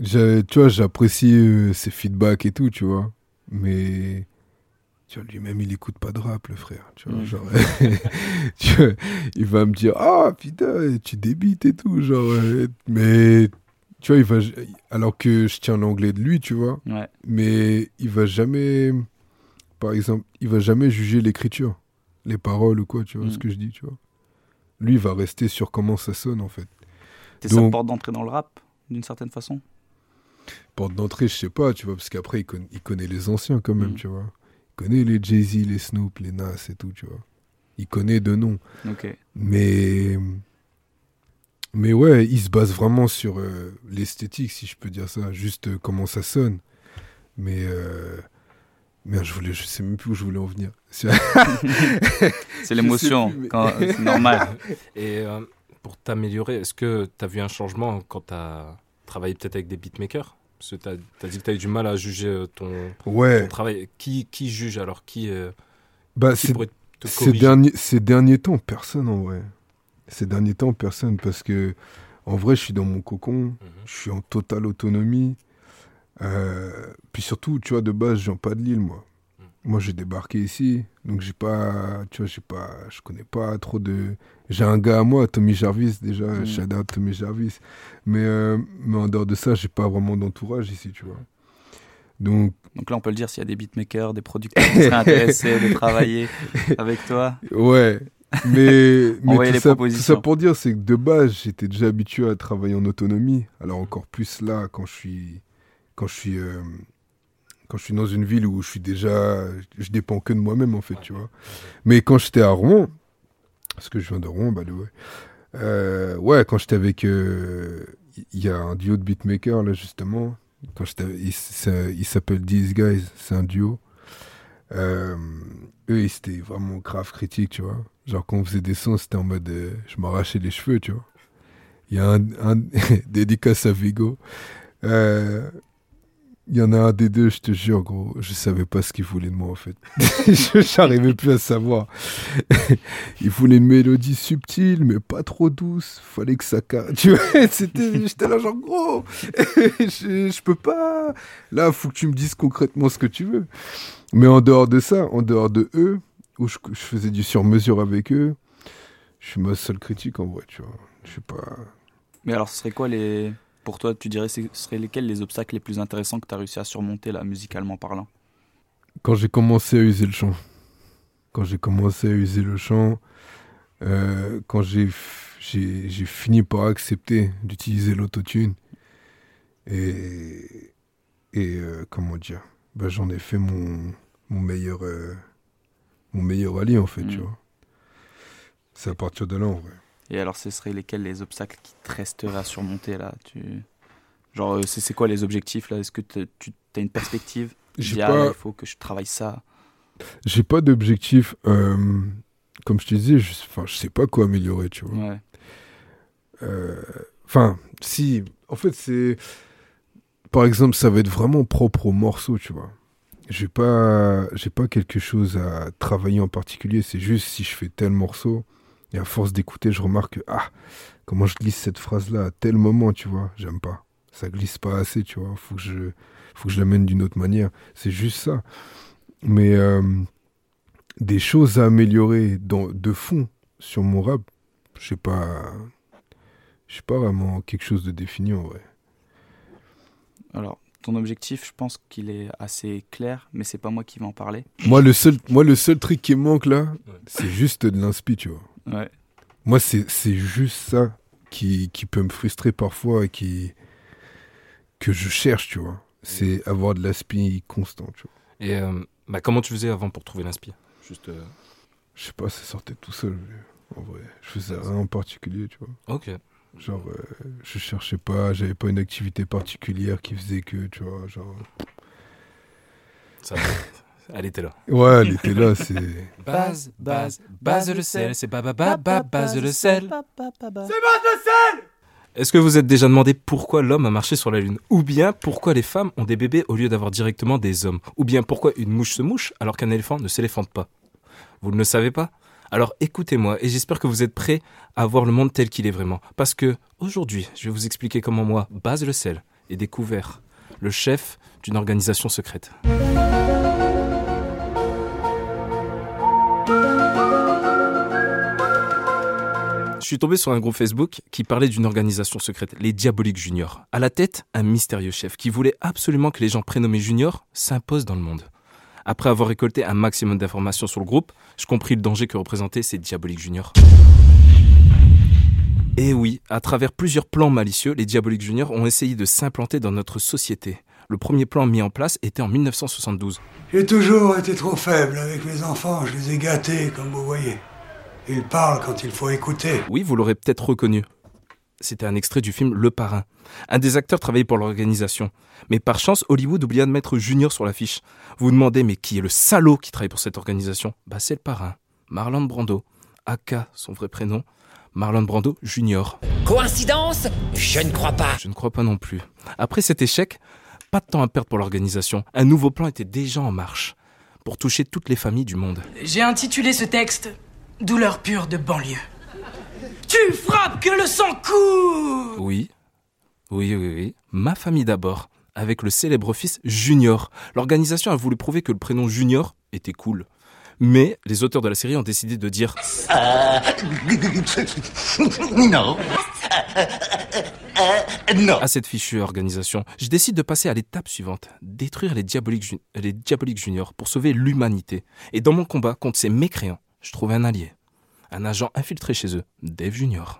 Tu vois, j'apprécie ses feedbacks et tout, tu vois. Mais... Tu vois, lui-même, il écoute pas de rap, le frère. Tu vois, genre... tu vois, il va me dire, ah, putain, tu débites et tout, genre... mais... Tu vois, il va... Alors que je tiens l'anglais de lui, tu vois. Ouais. Mais il va jamais... Par exemple, il va jamais juger l'écriture. Les paroles ou quoi, tu vois, ce que je dis, tu vois. Lui, il va rester sur comment ça sonne, en fait. C'est donc, sa porte d'entrée dans le rap, d'une certaine façon? Porte d'entrée, je sais pas, tu vois, parce qu'après, il connaît les anciens, quand même, tu vois. Il connaît les Jay-Z, les Snoop, les Nas et tout, tu vois. Il connaît de noms. Okay. Mais ouais, il se base vraiment sur l'esthétique, si je peux dire ça, juste comment ça sonne. Mais... Merde, je sais même plus où je voulais en venir. C'est l'émotion, c'est normal. Et pour t'améliorer, est-ce que tu as vu un changement quand tu as travaillé peut-être avec des beatmakers? Parce que tu as dit que tu as eu du mal à juger ton travail. Qui juge alors? Qui pourrait te corriger? Ces derniers temps, personne en vrai. Ces derniers temps, personne. Parce que en vrai, je suis dans mon cocon, je suis en totale autonomie. Puis surtout, tu vois, de base, je viens pas de Lille, moi. Moi, j'ai débarqué ici, donc je connais pas trop de... J'ai un gars à moi, Tommy Jarvis, déjà, shout out Tommy Jarvis. Mais en dehors de ça, j'ai pas vraiment d'entourage ici, tu vois. Donc là, on peut le dire, s'il y a des beatmakers, des producteurs qui seraient intéressés de travailler avec toi. Ouais, mais tout ça pour dire, c'est que de base, j'étais déjà habitué à travailler en autonomie. Alors encore plus là, quand je suis dans une ville où je dépends que de moi-même en fait, tu vois. Mais quand j'étais à Rouen, parce que je viens de Rouen, bah ouais. Quand j'étais avec, il y a un duo de beatmakers là justement. Quand j'étais, il s'appelle These Guys, c'est un duo. Eux, c'était vraiment grave critique, tu vois. Genre quand on faisait des sons, c'était en mode, je m'arrachais les cheveux, tu vois. Il y a un dédicace à Vigo. Il y en a un des deux, je te jure, gros, je savais pas ce qu'il voulait de moi, en fait. J'arrivais plus à savoir. Il voulait une mélodie subtile, mais pas trop douce. Fallait que ça... Tu vois, j'étais là genre, gros, je peux pas... Là, faut que tu me dises concrètement ce que tu veux. Mais en dehors de ça, en dehors de eux, où je faisais du sur-mesure avec eux, je suis ma seule critique, en vrai, tu vois. Je sais pas... Mais alors, ce serait quoi les... Pour toi, tu dirais, ce seraient lesquels les obstacles les plus intéressants que tu as réussi à surmonter, là, musicalement parlant? Quand j'ai commencé à user le chant. Quand j'ai fini par accepter d'utiliser l'autotune. Et comment dire, bah, j'en ai fait mon meilleur allié, en fait, tu vois. C'est à partir de là, en vrai. Et alors, ce seraient lesquels les obstacles qui te resteraient à surmonter, là? Genre, c'est quoi les objectifs, là? Est-ce que tu as une perspective? Il faut que je travaille ça. J'ai pas d'objectif. Comme je te disais, je sais pas quoi améliorer, tu vois. Ouais. Enfin, si... En fait, c'est... Par exemple, ça va être vraiment propre au morceau, tu vois. J'ai pas quelque chose à travailler en particulier. C'est juste si je fais tel morceau... Et à force d'écouter, je remarque que, comment je glisse cette phrase-là à tel moment, tu vois, j'aime pas. Ça glisse pas assez, tu vois, faut que je l'amène d'une autre manière. C'est juste ça. Mais des choses à améliorer de fond sur mon rap, je sais pas vraiment quelque chose de défini, en vrai. Alors, ton objectif, je pense qu'il est assez clair, mais c'est pas moi qui vais en parler. Moi, le seul truc qui me manque, là, c'est juste de l'inspi, tu vois. Ouais. Moi, c'est juste ça qui peut me frustrer parfois et que je cherche, tu vois. C'est avoir de l'inspi constant, tu vois. Et comment tu faisais avant pour trouver l'inspi? Je sais pas, ça sortait tout seul. En vrai, je faisais rien en particulier, tu vois. Ok. Genre, je cherchais pas, j'avais pas une activité particulière qui faisait que, tu vois, genre... Ça va. Elle était là. Ouais, elle était là, c'est... Base le sel, c'est base le sel. C'est base le sel. Est-ce que vous êtes déjà demandé pourquoi l'homme a marché sur la lune? Ou bien pourquoi les femmes ont des bébés au lieu d'avoir directement des hommes? Ou bien pourquoi une mouche se mouche alors qu'un éléphant ne s'éléphante pas? Vous ne le savez pas? Alors écoutez-moi et j'espère que vous êtes prêts à voir le monde tel qu'il est vraiment. Parce que aujourd'hui, je vais vous expliquer comment moi, Base le Sel, ai découvert le chef d'une organisation secrète. Je suis tombé sur un groupe Facebook qui parlait d'une organisation secrète, les Diaboliques Junior. À la tête, un mystérieux chef qui voulait absolument que les gens prénommés Junior s'imposent dans le monde. Après avoir récolté un maximum d'informations sur le groupe, je compris le danger que représentaient ces Diaboliques Junior. Et oui, à travers plusieurs plans malicieux, les Diaboliques Junior ont essayé de s'implanter dans notre société. Le premier plan mis en place était en 1972. J'ai toujours été trop faible avec mes enfants, je les ai gâtés comme vous voyez. Il parle quand il faut écouter. Oui, vous l'aurez peut-être reconnu. C'était un extrait du film Le Parrain. Un des acteurs travaillait pour l'organisation. Mais par chance, Hollywood oublia de mettre Junior sur l'affiche. Vous vous demandez, mais qui est le salaud qui travaille pour cette organisation? Bah c'est le parrain, Marlon Brando. Aka, son vrai prénom, Marlon Brando Junior. Coïncidence? Je ne crois pas. Je ne crois pas non plus. Après cet échec, pas de temps à perdre pour l'organisation. Un nouveau plan était déjà en marche. Pour toucher toutes les familles du monde. J'ai intitulé ce texte... Douleur pure de banlieue. Tu frappes que le sang coule! Oui. Ma famille d'abord, avec le célèbre fils Junior. L'organisation a voulu prouver que le prénom Junior était cool. Mais les auteurs de la série ont décidé de dire... Non. Non. À cette fichue organisation, je décide de passer à l'étape suivante. Détruire les Diaboliques Junior pour sauver l'humanité. Et dans mon combat contre ces mécréants, je trouvais un allié, un agent infiltré chez eux, Dave Junior.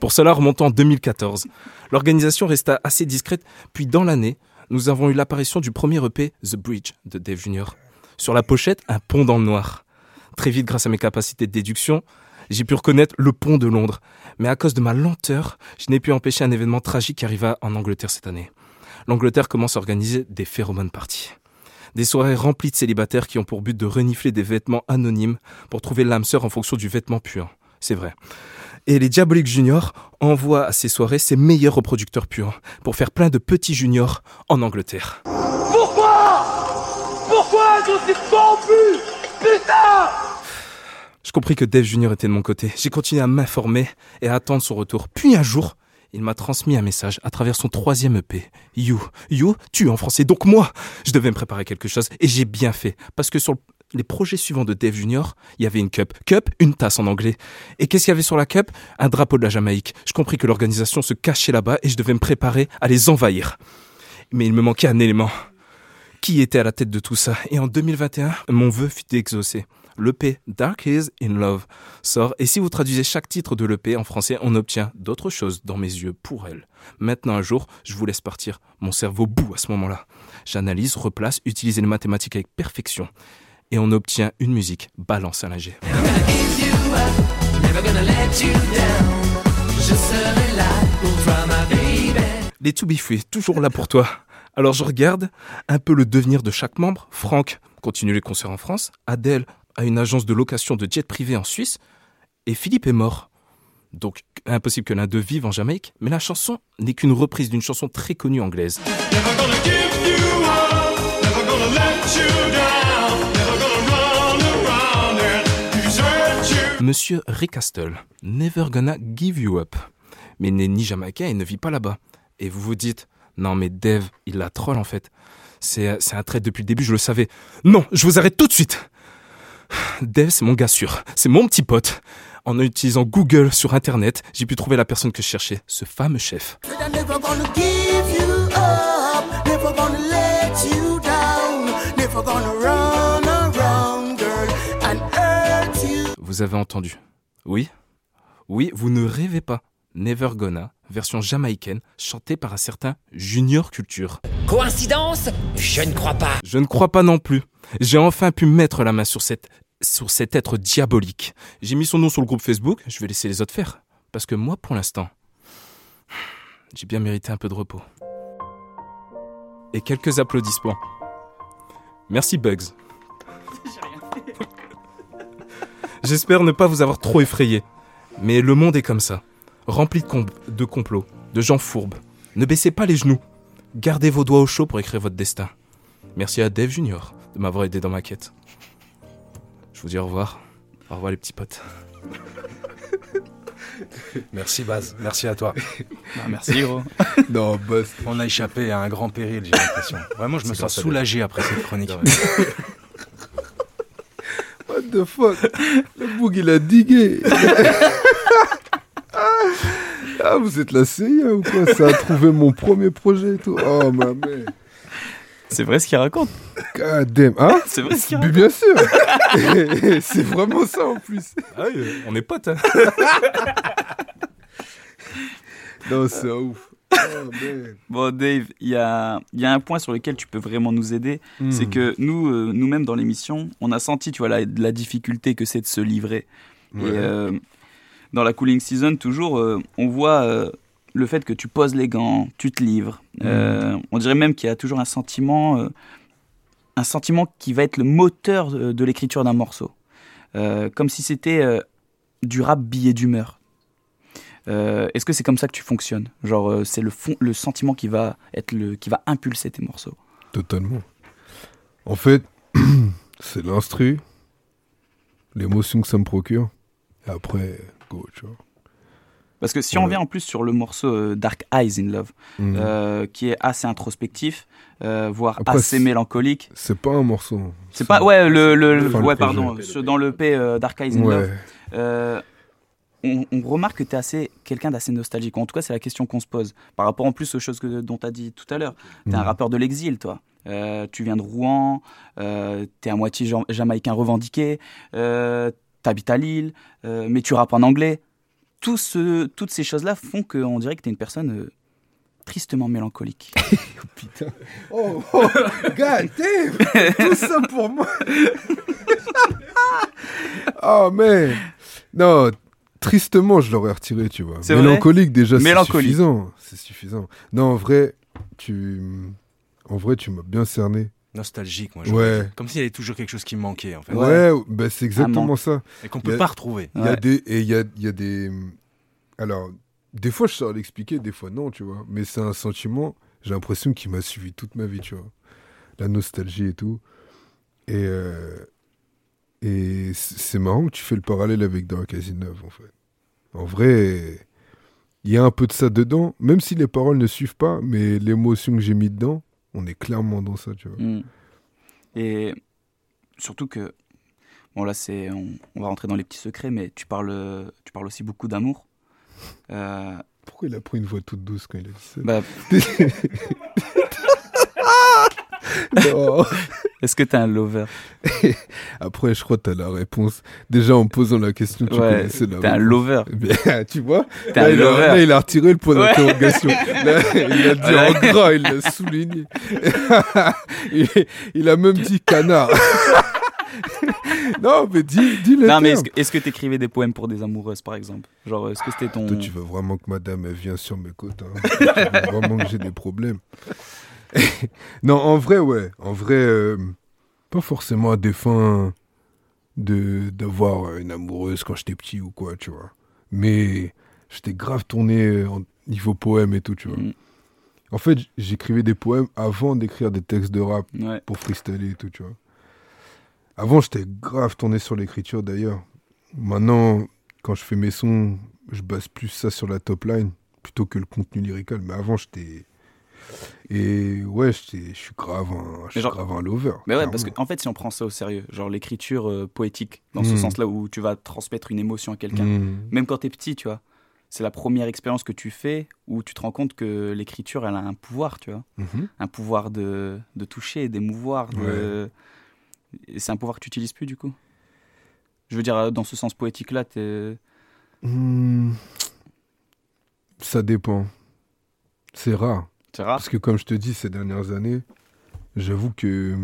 Pour cela, remontant en 2014, l'organisation resta assez discrète, puis dans l'année, nous avons eu l'apparition du premier EP, The Bridge, de Dave Junior. Sur la pochette, un pont dans le noir. Très vite, grâce à mes capacités de déduction, j'ai pu reconnaître le pont de Londres. Mais à cause de ma lenteur, je n'ai pu empêcher un événement tragique qui arriva en Angleterre cette année. L'Angleterre commence à organiser des phéromones parties. Des soirées remplies de célibataires qui ont pour but de renifler des vêtements anonymes pour trouver l'âme sœur en fonction du vêtement puant. C'est vrai. Et les Diaboliques Junior envoient à ces soirées ses meilleurs reproducteurs puants pour faire plein de petits juniors en Angleterre. Pourquoi elles ont été corrompues? Putain! Je compris que Dave Junior était de mon côté. J'ai continué à m'informer et à attendre son retour. Puis un jour... il m'a transmis un message à travers son 3e EP, You. You, tu en français, donc moi. Je devais me préparer quelque chose et j'ai bien fait. Parce que sur les projets suivants de Dave Junior, il y avait une cup. Cup, une tasse en anglais. Et qu'est-ce qu'il y avait sur la cup? Un drapeau de la Jamaïque. Je compris que l'organisation se cachait là-bas et je devais me préparer à les envahir. Mais il me manquait un élément. Qui était à la tête de tout ça? Et en 2021, mon vœu fut exaucé. L'EP Dark is in Love sort, et si vous traduisez chaque titre de l'EP en français, on obtient d'autres choses dans mes yeux pour elle. Maintenant un jour, je vous laisse partir. Mon cerveau bout à ce moment-là. J'analyse, replace, utilise les mathématiques avec perfection. Et on obtient une musique, balance à l'ingé. Les To Be Free, toujours là pour toi. Alors je regarde un peu le devenir de chaque membre. Franck continue les concerts en France. Adèle à une agence de location de jet privé en Suisse, et Philippe est mort. Donc, impossible que l'un d'eux vive en Jamaïque, mais la chanson n'est qu'une reprise d'une chanson très connue anglaise. Monsieur Rick Castle, Never Gonna Give You Up, mais il n'est ni jamaïcain et ne vit pas là-bas. Et vous vous dites, non mais Dave, il la troll en fait. C'est un trait depuis le début, je le savais. Non, je vous arrête tout de suite. Dave, c'est mon gars sûr, c'est mon petit pote. En utilisant Google sur Internet, j'ai pu trouver la personne que je cherchais, ce fameux chef. Vous avez entendu? Oui? Oui, vous ne rêvez pas. Never Gonna, version jamaïcaine, chantée par un certain Junior Culture. Coïncidence? Je ne crois pas. Je ne crois pas non plus. J'ai enfin pu mettre la main sur cet être diabolique. J'ai mis son nom sur le groupe Facebook, je vais laisser les autres faire. Parce que moi, pour l'instant, j'ai bien mérité un peu de repos. Et quelques applaudissements. Merci Bugs. J'ai rien fait. J'espère ne pas vous avoir trop effrayé. Mais le monde est comme ça. Rempli de complots, de gens fourbes. Ne baissez pas les genoux. Gardez vos doigts au chaud pour écrire votre destin. Merci à Dave Junior de m'avoir aidé dans ma quête. Je vous dis au revoir. Au revoir les petits potes. Merci Baz, merci à toi. Non, merci gros. Non, bof. On a échappé à un grand péril, j'ai l'impression. Vraiment, je me sens soulagé après cette chronique. What the fuck? Le boug, il a digué. Ah, vous êtes la CIA ou quoi? Ça a trouvé mon premier projet et tout. Oh, ma mère. C'est vrai ce qu'il raconte. God damn. Hein? C'est vrai ce qu'il raconte. Bien sûr. Et c'est vraiment ça en plus. Ah oui, on est potes. Hein. Non, c'est ouf. Oh, man. Bon, Dave, il y a un point sur lequel tu peux vraiment nous aider. C'est que nous-mêmes dans l'émission, on a senti, tu vois, la difficulté que c'est de se livrer. Ouais. Et dans la Cooling Season, toujours, on voit... le fait que tu poses les gants, tu te livres. On dirait même qu'il y a toujours un sentiment qui va être le moteur de l'écriture d'un morceau. Comme si c'était du rap billet d'humeur. Est-ce que c'est comme ça que tu fonctionnes? Genre, c'est le sentiment qui va impulser tes morceaux. Totalement. En fait, c'est l'instru, l'émotion que ça me procure. Et après, go, tu vois. Parce que si on vient en plus sur le morceau Dark Eyes in Love, qui est assez introspectif, voire après, assez mélancolique. C'est pas un morceau. C'est pas. Ouais, dans l'EP Dark Eyes in Love. On remarque que t'es quelqu'un d'assez nostalgique. En tout cas, c'est la question qu'on se pose. Par rapport en plus aux choses dont t'as dit tout à l'heure. T'es un rappeur de l'exil, toi. Tu viens de Rouen, t'es à moitié jamaïcain revendiqué, t'habites à Lille, mais tu rappes en anglais. Toutes ces choses-là font qu'on dirait que t'es une personne tristement mélancolique. Putain. Oh, God damn. Tout ça pour moi. Oh, man. Non, tristement, je l'aurais retiré, tu vois. C'est mélancolique, déjà, c'est suffisant. C'est suffisant. Non, en vrai, tu m'as bien cerné. Nostalgique, moi. Comme s'il y avait toujours quelque chose qui me manquait, en fait. Ouais. Bah, c'est exactement ça. Et qu'on peut pas retrouver. Il y a des... Alors, des fois, je sors l'expliquer, des fois, non, tu vois. Mais c'est un sentiment, j'ai l'impression, qui m'a suivi toute ma vie, tu vois. La nostalgie et tout. Et c'est marrant que tu fais le parallèle avec Dark Eyes in Love, en fait. En vrai, il y a un peu de ça dedans, même si les paroles ne suivent pas, mais l'émotion que j'ai mis dedans... On est clairement dans ça, tu vois. Et surtout que, bon là c'est, on va rentrer dans les petits secrets, mais tu parles aussi beaucoup d'amour. Pourquoi il a pris une voix toute douce quand il a dit ça? Bah, non. Est-ce que t'es un lover? Après, je crois que t'as la réponse. Déjà, en posant la question, tu connaissais la réponse. T'es un lover. Bien, tu vois? T'es là, un lover. Là, il a retiré le point d'interrogation. Là, il a dit en gras, il l'a souligné. Il a même dit canard. Non, mais dis le terme. Mais est-ce que t'écrivais des poèmes pour des amoureuses, par exemple? Genre, est-ce que c'était ton... Toi, tu veux vraiment que madame, elle vienne sur mes côtes, hein? Tu veux vraiment que j'ai des problèmes? Non, en vrai, ouais. En vrai, pas forcément à des fins d'avoir une amoureuse quand j'étais petit ou quoi, tu vois. Mais j'étais grave tourné en niveau poème et tout, tu vois. Mmh. En fait, j'écrivais des poèmes avant d'écrire des textes de rap pour freestyler et tout, tu vois. Avant, j'étais grave tourné sur l'écriture, d'ailleurs. Maintenant, quand je fais mes sons, je base plus ça sur la top line plutôt que le contenu lyrical. Mais avant, j'étais... Et ouais, je suis grave un lover. Mais ouais, parce qu'en fait, si on prend ça au sérieux, genre l'écriture poétique, dans ce sens-là où tu vas transmettre une émotion à quelqu'un, même quand t'es petit, tu vois, c'est la première expérience que tu fais où tu te rends compte que l'écriture, elle a un pouvoir, tu vois, un pouvoir de toucher, d'émouvoir. Et c'est un pouvoir que tu n'utilises plus, du coup. Je veux dire, dans ce sens poétique-là, t'es... Ça dépend. C'est rare. C'est rare. Parce que comme je te dis, ces dernières années, j'avoue que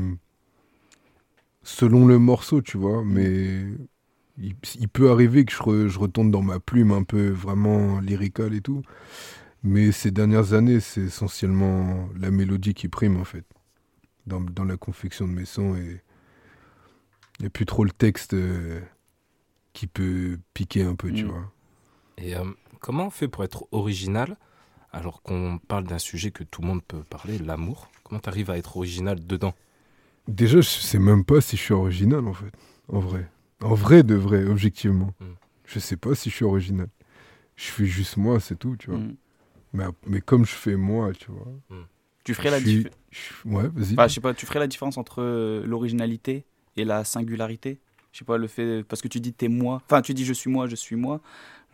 selon le morceau, tu vois, mais il peut arriver que je retourne dans ma plume un peu vraiment lyricale et tout. Mais ces dernières années, c'est essentiellement la mélodie qui prime en fait, dans la confection de mes sons. Et il n'y a plus trop le texte qui peut piquer un peu, tu vois. Et comment on fait pour être original ? Alors qu'on parle d'un sujet que tout le monde peut parler, l'amour, comment t'arrives à être original dedans? Déjà, je sais même pas si je suis original en fait, en vrai, objectivement. Je sais pas si je suis original. Je fais juste moi, c'est tout, tu vois. Mais comme je fais moi, tu vois. Tu ferais la différence? Ouais, vas-y. Enfin, je sais pas, tu ferais la différence entre l'originalité et la singularité? Je sais pas, le fait, parce que tu dis t'es moi, enfin tu dis je suis moi.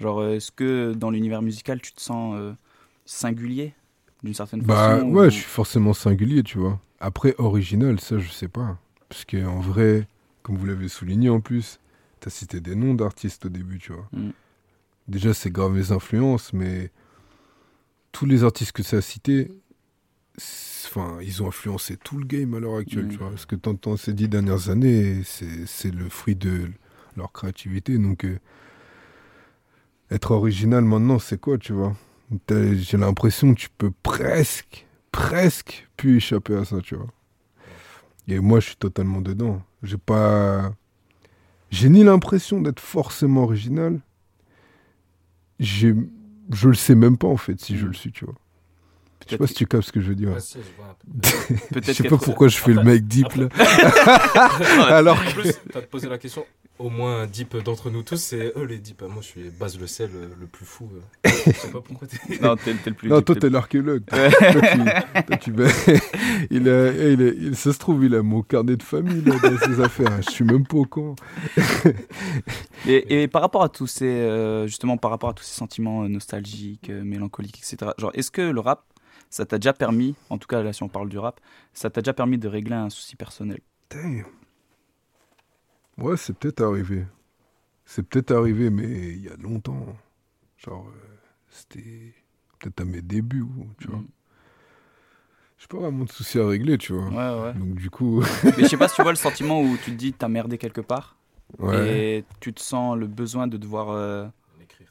Genre, est-ce que dans l'univers musical, tu te sens singulier d'une certaine façon? Ouais, je suis forcément singulier, tu vois. Après, original, ça, je sais pas. Parce qu'en vrai, comme vous l'avez souligné en plus, t'as cité des noms d'artistes au début, tu vois. Déjà, c'est grave mes influences, mais tous les artistes que ça a cités, ils ont influencé tout le game à l'heure actuelle, tu vois. Ce que t'entends ces 10 dernières années, c'est le fruit de leur créativité. Donc, être original maintenant, c'est quoi, tu vois? J'ai l'impression que tu peux presque plus échapper à ça, tu vois. Et moi, je suis totalement dedans. J'ai ni l'impression d'être forcément original. Je le sais même pas, en fait, si je le suis, tu vois. Peut-être je sais pas si tu captes ce que je veux dire. Ouais, si, je vois un peu. Je sais pas pourquoi je fais le mec deep, là. Alors que... En plus, t'as posé la question... Au moins un deep d'entre nous tous, c'est eux les deep. Moi, je suis Base Le Sel, le plus fou. Je sais pas pourquoi t'es... Non, t'es le plus deep. Non, toi, t'es l'archéologue. Ça se trouve, il a mon carnet de famille là, dans ses affaires. Je suis même pas au courant. Et par rapport à tous ces... justement, par rapport à tous ces sentiments nostalgiques, mélancoliques, etc. Genre, est-ce que le rap, ça t'a déjà permis, en tout cas, là, si on parle du rap, ça t'a déjà permis de régler un souci personnel? Damn. Ouais, c'est peut-être arrivé. Mais il y a longtemps. Genre, c'était peut-être à mes débuts, tu vois. J'ai pas vraiment de soucis à régler, tu vois. Ouais. Donc, du coup... Mais je sais pas si tu vois le sentiment où tu te dis t'as merdé quelque part. Ouais. Et tu te sens le besoin de devoir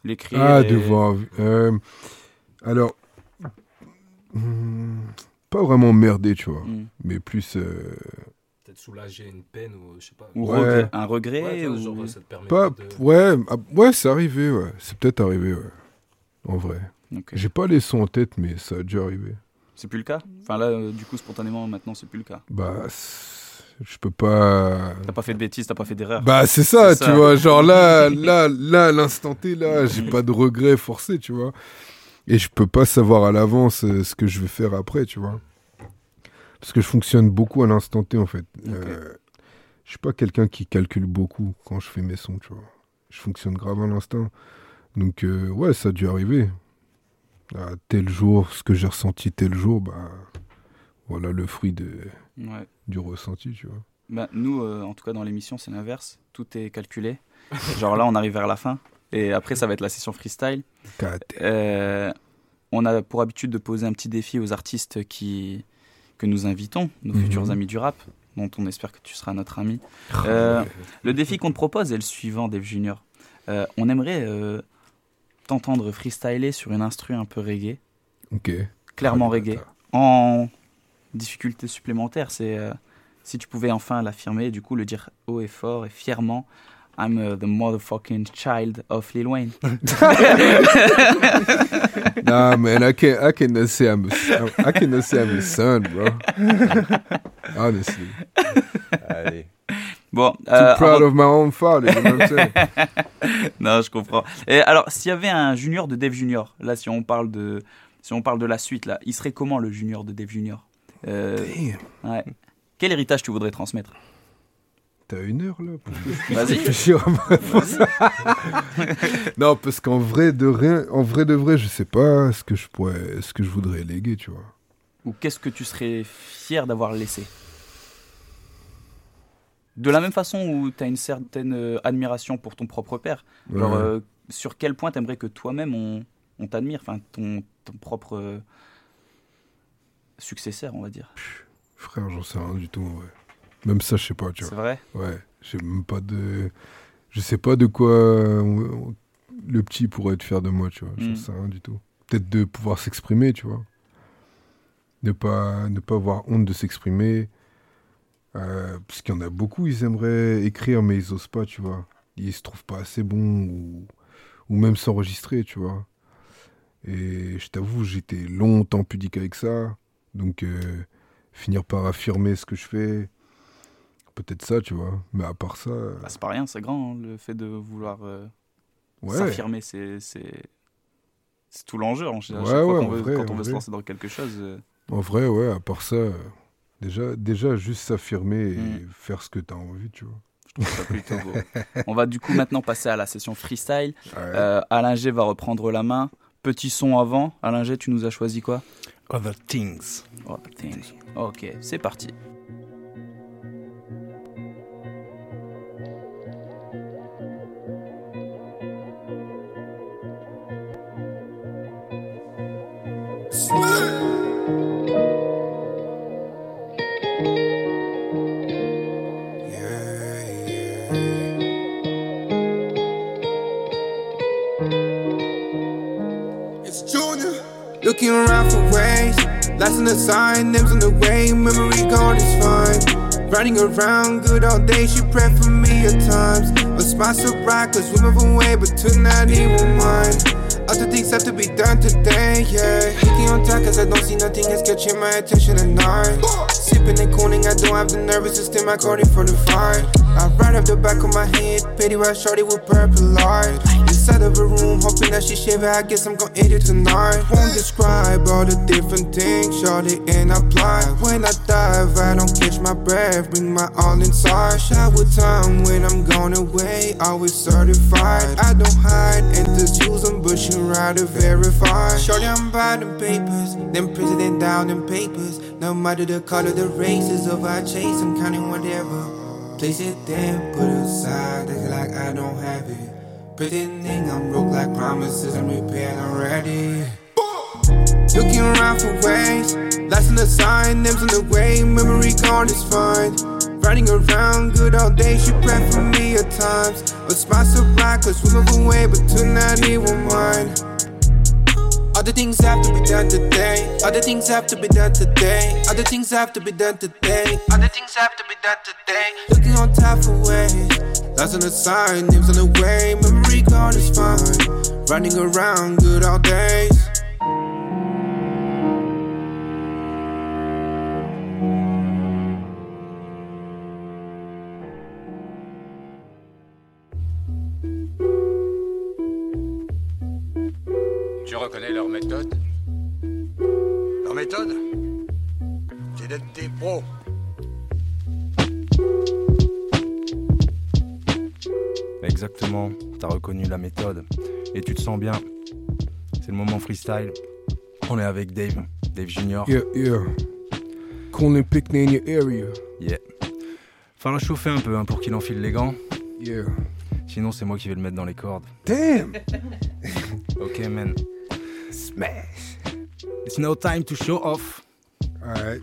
l'écrire. Devoir... alors... pas vraiment merder, tu vois. Mais plus... soulager une peine ou je sais pas, un regret, genre, ça te permet pas de... c'est arrivé, c'est peut-être arrivé, en vrai. Okay. J'ai pas les sons en tête, mais ça a déjà arrivé. C'est plus le cas, enfin là, du coup, spontanément maintenant c'est plus le cas. Je peux pas... T'as pas fait de bêtises, t'as pas fait d'erreur. C'est ça, tu vois, genre là à l'instant T, là, j'ai pas de regret forcé, tu vois, et je peux pas savoir à l'avance ce que je vais faire après, tu vois. Parce que je fonctionne beaucoup à l'instant T, en fait. Okay. Je suis pas quelqu'un qui calcule beaucoup quand je fais mes sons, tu vois. Je fonctionne grave à l'instinct. Donc, ouais, ça a dû arriver. À tel jour, ce que j'ai ressenti tel jour, bah, voilà le fruit du ressenti, tu vois. Bah, nous, en tout cas, dans l'émission, c'est l'inverse. Tout est calculé. Genre là, on arrive vers la fin. Et après, ça va être la session freestyle. On a pour habitude de poser un petit défi aux artistes que nous invitons, nos futurs amis du rap, dont on espère que tu seras notre ami. Le défi qu'on te propose est le suivant, Dave Junior. On aimerait t'entendre freestyler sur une instru un peu reggae. Ok. Clairement reggae. En difficulté supplémentaire, c'est si tu pouvais enfin l'affirmer, et du coup le dire haut et fort et fièrement. I'm the motherfucking child of Lil Wayne. Nah, man, I cannot say I'm his son, bro. Honestly. Allez. Bon, too proud of my own father, you know what I'm saying? Non, je comprends. Et alors, s'il y avait un junior de Dave Junior, là, si on parle de la suite, là, il serait comment le junior de Dave Junior? Damn. Ouais. Quel héritage tu voudrais transmettre? T'as une heure là pour vas-y. Réfléchir à ma réponse. Non, parce qu'en vrai de rien, je sais pas ce que je voudrais léguer, tu vois. Ou qu'est-ce que tu serais fier d'avoir laissé? De la même façon où t'as une certaine admiration pour ton propre père. Genre, sur quel point t'aimerais que toi-même on t'admire, enfin ton propre successeur, on va dire. Frère, j'en sais rien du tout, ouais. Même ça, je sais pas, tu vois. C'est vrai? Ouais, je sais pas de quoi le petit pourrait être fier de moi, tu vois. J'en sais rien du tout. Peut-être de pouvoir s'exprimer, tu vois. Ne pas avoir honte de s'exprimer. Parce qu'il y en a beaucoup, ils aimeraient écrire, mais ils osent pas, tu vois. Ils se trouvent pas assez bons ou même s'enregistrer, tu vois. Et je t'avoue, j'étais longtemps pudique avec ça. Donc, finir par affirmer ce que je fais... Peut-être ça, tu vois. Mais à part ça... Bah, c'est pas rien, c'est grand, hein, le fait de vouloir s'affirmer. C'est tout l'enjeu, en général. Quand on veut se lancer dans quelque chose. En vrai, ouais, à part ça, déjà juste s'affirmer et faire ce que t'as envie, tu vois. Je trouve ça plutôt beau. On va du coup maintenant passer à la session freestyle. Ouais. Alain G va reprendre la main. Petit son avant. Alain G, tu nous as choisi quoi? Other Things. Other Things. Ok, c'est parti. Looking around for ways, lights on the side, names on the way, memory gone is fine. Riding around, good all day, she pray for me at times. A smile so bright, cause we move away, but tonight he won't mind. Other things have to be done today, yeah. Looking on top, cause I don't see nothing that's catching my attention at night. Sipping and cooling, I don't have the nervous system, I caught it for the fight. I ride off the back of my head, pity why shorty with purple light. Inside of a room, hoping that she shiver, I guess I'm gon' eat it tonight. Won't describe all the different things, shorty, and I apply. When I dive, I don't catch my breath, bring my all inside. Shower time when I'm gone away, always certified. I don't hide, and just use them, but you ride to verify. Shorty, I'm by them papers, them president down them papers. No matter the color, the races of our chase, I'm counting whatever. Place it then, put it aside, act like I don't have it. Pretending I'm broke like promises, I'm repaired already. Looking around for ways, lights on the sign, names on the way, memory card is fine. Riding around, good all day, she pray for me at times. A smile so bright, cause we move away, but tonight he won't mind. Other things have to be done today. Other things have to be done today. Other things have to be done today. Other things have to be done today. Looking on top of ways, lights on the sign, names on the way, memory card is fine. Running around, good old days. Tu reconnais leur méthode? Leur méthode? C'est d'être des pros. Exactement, t'as reconnu la méthode et tu te sens bien. C'est le moment freestyle. On est avec Dave Junior. Yeah, yeah. Calling Picnic in your area. Yeah. Enfin, la chauffer un peu pour qu'il enfile les gants. Yeah. Sinon, c'est moi qui vais le mettre dans les cordes. Damn! Ok, man. Smash. It's no time to show off. Alright.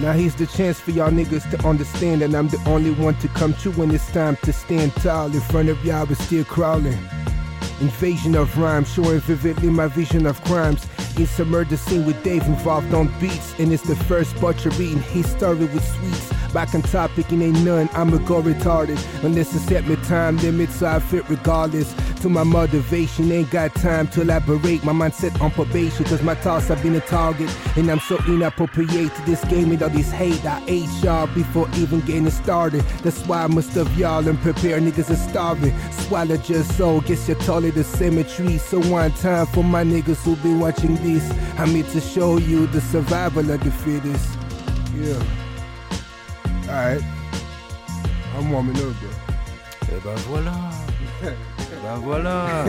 Now here's the chance for y'all niggas to understand that I'm the only one to come true when it's time to stand tall. In front of y'all, but still crawling. Invasion of rhymes, showing vividly my vision of crimes. It's a murder scene with Dave involved on beats, and it's the first butchery in history with sweets. Back on topic and ain't none, I'ma go retarded. Unless it's set me time limits, so I fit regardless. To my motivation, ain't got time to elaborate. My mindset on probation, cause my thoughts have been a target. And I'm so inappropriate to this game and all this hate. I ate y'all before even getting it started. That's why most of y'all unprepared niggas are starving. Swallow just so, guess you're taller than symmetry. So one time for my niggas who been watching this, I'm here to show you the survival of the fittest. Yeah. Alright. I'm warming up, bro. Eh ben voilà. Ben voilà.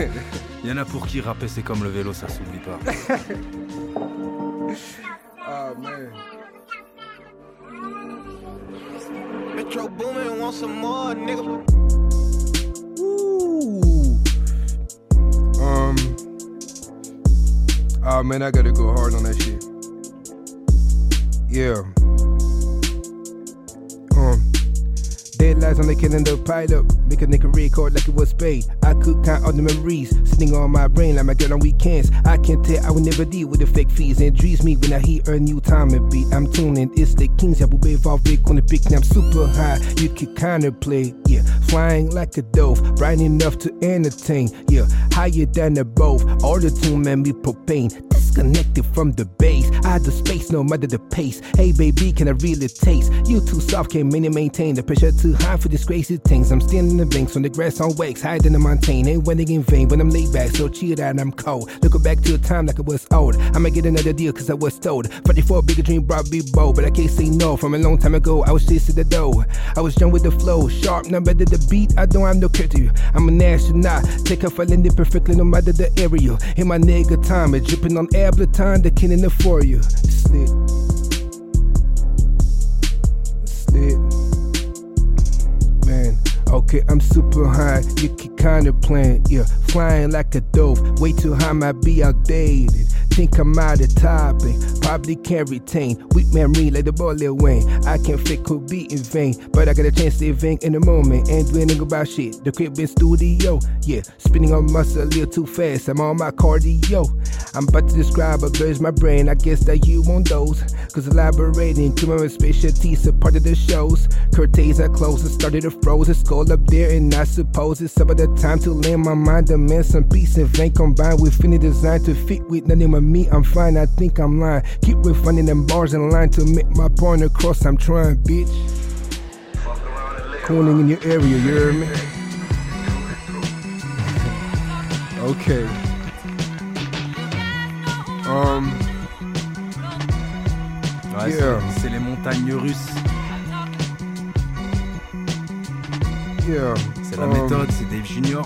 Il y en a pour qui rapper c'est comme le vélo, ça s'oublie pas. Oh man. Metro booming, want some more, nigga. Ooh. Oh man, I gotta go hard on that shit. Yeah. Deadlines on the calendar pile up, make a nigga record like it was paid. I could count all the memories sitting on my brain like my girl on weekends. I can tell I would never deal with the fake fees and dreams me when I hear a new time and beat. I'm tuning, it's the Kings, I will wave off Rick on the pick. Now I'm super high, you can kinda play, yeah. Flying like a dove, bright enough to entertain, yeah. Higher than above, all the tune man me propane. Disconnected from the base, I had the space, no matter the pace. Hey baby, can I really taste? You too soft, can't maintain the pressure too high for these crazy things. I'm standing in the banks on the grass on wax, higher than the mountain. Ain't winning in vain when I'm laid back, so chilled out and I'm cold. Looking back to a time like I was old, I might get another deal cause I was told. Fighting for a bigger dream brought me bold, but I can't say no. From a long time ago, I was chasing the dough. I was drunk with the flow, sharp, not better the beat. I don't have no care to you. I'm an astronaut, take off, I landed perfectly no matter the area. In my nigga time, it's dripping on air. The time that can't afford you. It's lit. It's lit. Man, okay, I'm super high. You can kinda plan, yeah. Flying like a dove. Way too high, might be outdated. Think I'm out of topic. Probably can't retain. Weak memory like the boy Lil Wayne. I can't fake, could be in vain. But I got a chance to event in the moment. Ain't doing nothing about shit. The crib in studio. Yeah, spinning on muscle a little too fast. I'm on my cardio. I'm about to describe but blurs my brain. I guess that you want those. Cause elaborating to my specialties a part of the shows. Curtains are closed. I started to froze. It's cold up there and I suppose it's some of the time to land my mind. Demand some peace and vain combined with any design to fit with nothing but me, I'm fine, I think I'm lying. Keep refining them bars in line to make my point across, I'm trying, bitch. Calling in your area, you hear me? Okay. Ouais, yeah. C'est les montagnes russes. Yeah. C'est la méthode, c'est Dave Junior.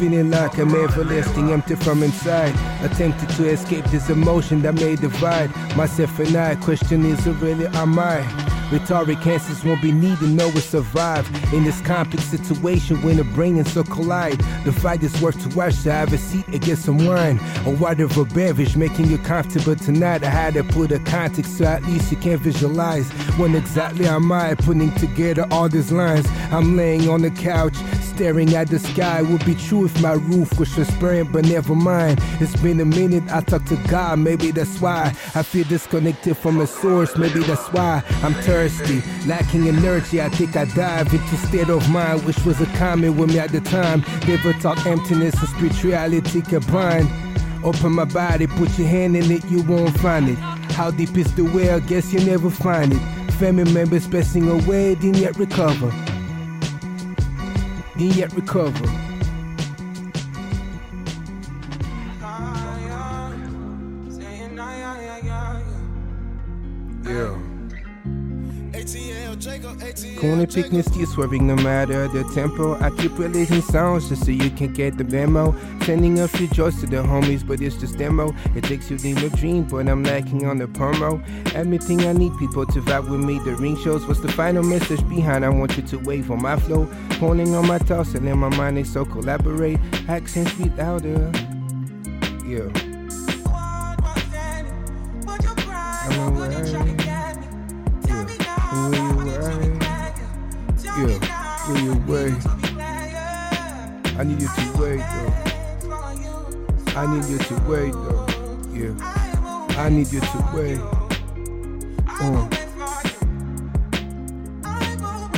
Feeling like I'm everlasting, empty from inside. Attempted to escape this emotion that may divide myself and I. Question is, really am I? Rhetoric answers won't be needed, no will survive. In this complex situation, when the brain and soul collide, the fight is worth to watch. So have a seat and get some wine or whatever beverage, making you comfortable tonight. I had to put a context so at least you can visualize when exactly am I putting together all these lines. I'm laying on the couch. staring at the sky would be true if my roof was transparent, but never mind. It's been a minute, I talked to God, maybe that's why I feel disconnected from the source, maybe that's why I'm thirsty, lacking energy. I think I dive into state of mind, which was a comment with me at the time. Never thought emptiness and spirituality combined. Open my body, put your hand in it, you won't find it. How deep is the well? Guess you'll never find it. Family members passing away, didn't yet recover. Didn't yet recover. Calling Picnic still swerving no matter the tempo. I keep releasing sounds just so you can get the memo. Sending a few joys to the homies, but it's just demo. It takes you to my dream, but I'm lacking on the promo. Everything I need, people to vibe with me. The ring shows what's the final message behind. I want you to wave on my flow. Honing on my thoughts and in my mind they so collaborate. Accents be louder. Yeah. I need you to wait though. I need you to wait though. Yeah. I need you to wait.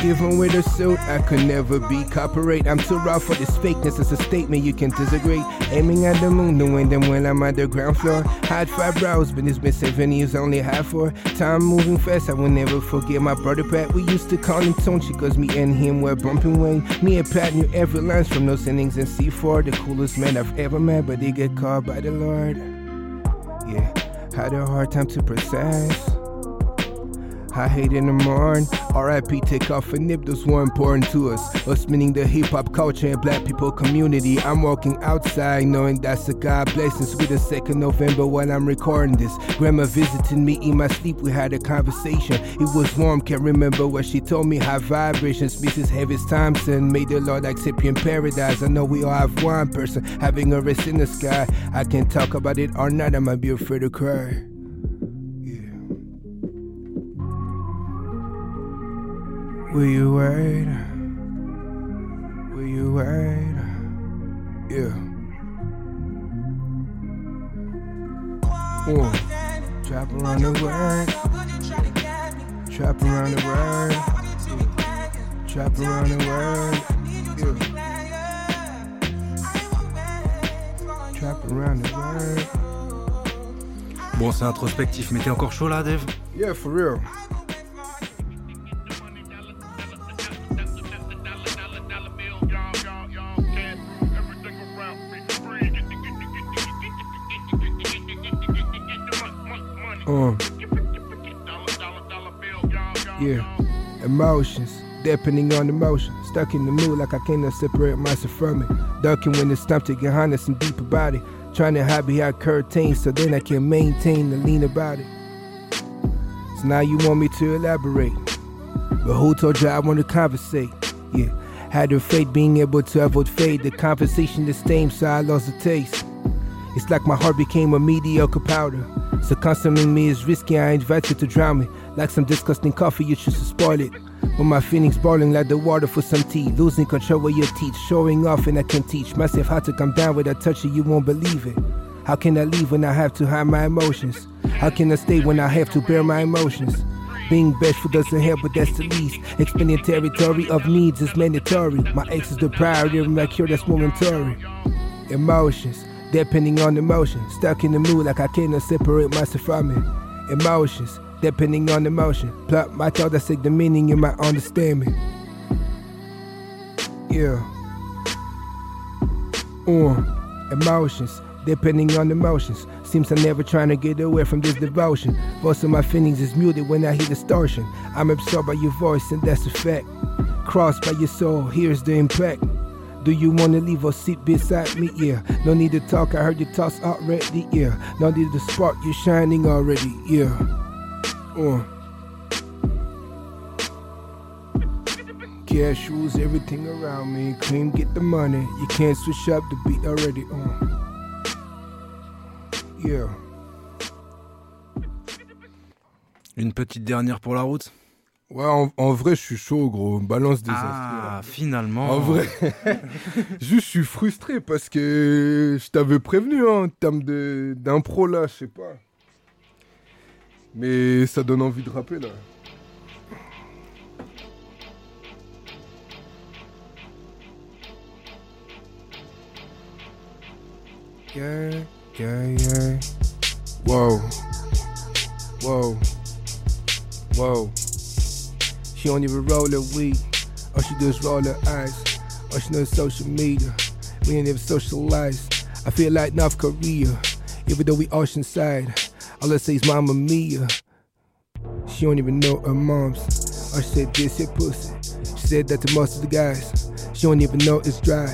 Even with a suit, I could never be copyright. I'm too raw for this fakeness. It's a statement you can disagree. Aiming at the moon, knowing them when I'm at the ground floor. Hot five brows, but it's been 7 years, only half for. Time moving fast, I will never forget my brother Pat. We used to call him Tonchi, cause me and him were bumping Wayne. Me and Pat knew every line from those innings in C4. The coolest man I've ever met, but they get called by the Lord. Yeah, had a hard time to process. I hate in the morning. RIP take off and nip, those were important to us. Us meaning the hip hop culture and black people community. I'm walking outside knowing that's a God blessings. With the 2nd November while I'm recording this. Grandma visiting me in my sleep, we had a conversation. It was warm, can't remember what she told me. High vibrations, Mrs. Heavis Thompson. May the Lord accept you in paradise. I know we all have one person having a rest in the sky. I can talk about it or not, I might be afraid to cry. Will you wait? Will you wait? Yeah. Trap around the world. Trap around the world. Trap around the world. Yeah. Trap around the world. Bon, c'est introspectif, mais t'es encore chaud là, Dave? Yeah, for real. Yeah, emotions, depending on emotion. Stuck in the mood like I cannot separate myself from it. Ducking when it's time to get honest and deep about it. Trying to hide behind curtains so then I can maintain the lean about it. So now you want me to elaborate, but who told you I want to conversate? Yeah, had the faith being able to avoid fade. The conversation is tamed so I lost the taste. It's like my heart became a mediocre powder. So consuming me is risky, I invite you to drown me. Like some disgusting coffee, you choose to spoil it. But my feelings boiling like the water for some tea. Losing control with your teeth, showing off and I can teach myself how to come down without touching, you won't believe it. How can I leave when I have to hide my emotions? How can I stay when I have to bear my emotions? Being bashful doesn't help, but that's the least. Expanding territory of needs is mandatory. My ex is the priority of my cure, that's momentary. Emotions. Depending on emotion, stuck in the mood like I cannot separate myself from it. Emotions, depending on emotion, plot my thought, I seek the meaning in my understanding. Yeah. Emotions, depending on emotions. Seems I'm never trying to get away from this devotion. Voice of my feelings is muted when I hear distortion. I'm absorbed by your voice and that's a fact. Crossed by your soul, here's the impact. Do you wanna leave or sit beside me? Yeah. No need to talk, I heard your thoughts already. Yeah. No need to spark, you're shining already. Yeah. Cashews, everything around me. Cream, get the money. You can't switch up the beat already. Yeah. Une petite dernière pour la route. Ouais, en vrai, je suis chaud, gros. Balance des instruments. Ah, finalement. En vrai, juste, je suis frustré parce que je t'avais prévenu, hein, en termes d'impro, là, je sais pas. Mais ça donne envie de rapper, là. Yeah, yeah, yeah. Wow. Wow. Wow. She don't even roll her weed. All she does roll her eyes. All she knows social media. We ain't even socialized. I feel like North Korea, even though we oceanside. All I say is Mamma Mia. She don't even know her moms. All she said this here pussy. She said that to most of the guys. She don't even know it's dry.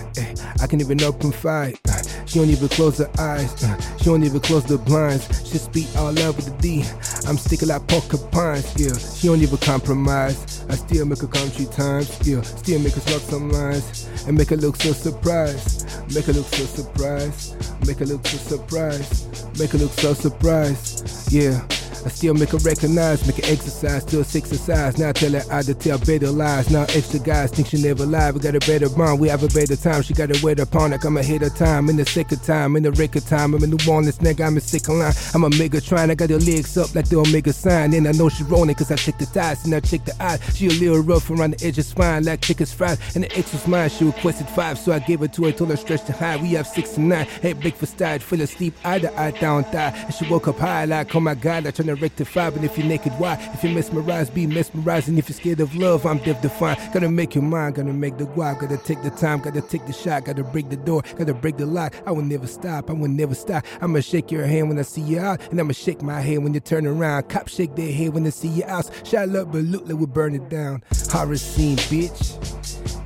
I can't even open fight. She don't even close her eyes. She don't even close the blinds. She speak all over the D. I'm sticking like porcupines. Yeah, she don't even compromise. I still make her come 3 times. Yeah, still make her slug some lines and make her look so surprised. Make her look so surprised. Make her look so surprised. Make her look so surprised. Yeah. I still make her recognize, make her exercise, still 6 size. Now I tell her how to tell better lies. Now extra guys think she never lied. We got a better bond, we have a better time. She got a wet upon like I'm ahead of time. In the second time, in the record time. I'm in New Orleans, nigga, I'm in second line. I'm a mega trine, I got her legs up like the Omega sign. And I know she rolling cause I check the thighs and I check the eyes. She a little rough around the edge of spine like chicken's fried. And the ex was mine, she requested 5. So I gave her 2, I told her stretch to high. We have 6 and 9, head breakfast tired, fell asleep eye to eye, down thigh. And she woke up high like, oh my God, I try to rectify. But if you're naked, why? If you're mesmerized, be mesmerized. And if you're scared of love, I'm deaf defined. Gotta make your mind, gotta make the guap. Gotta take the time, gotta take the shot. Gotta break the door, gotta break the lock. I will never stop, I will never stop. I'ma shake your hand when I see you out. And I'ma shake my head when you turn around. Cops shake their head when they see you out. Shout up, but look, we'll burn it down. Horror scene, bitch.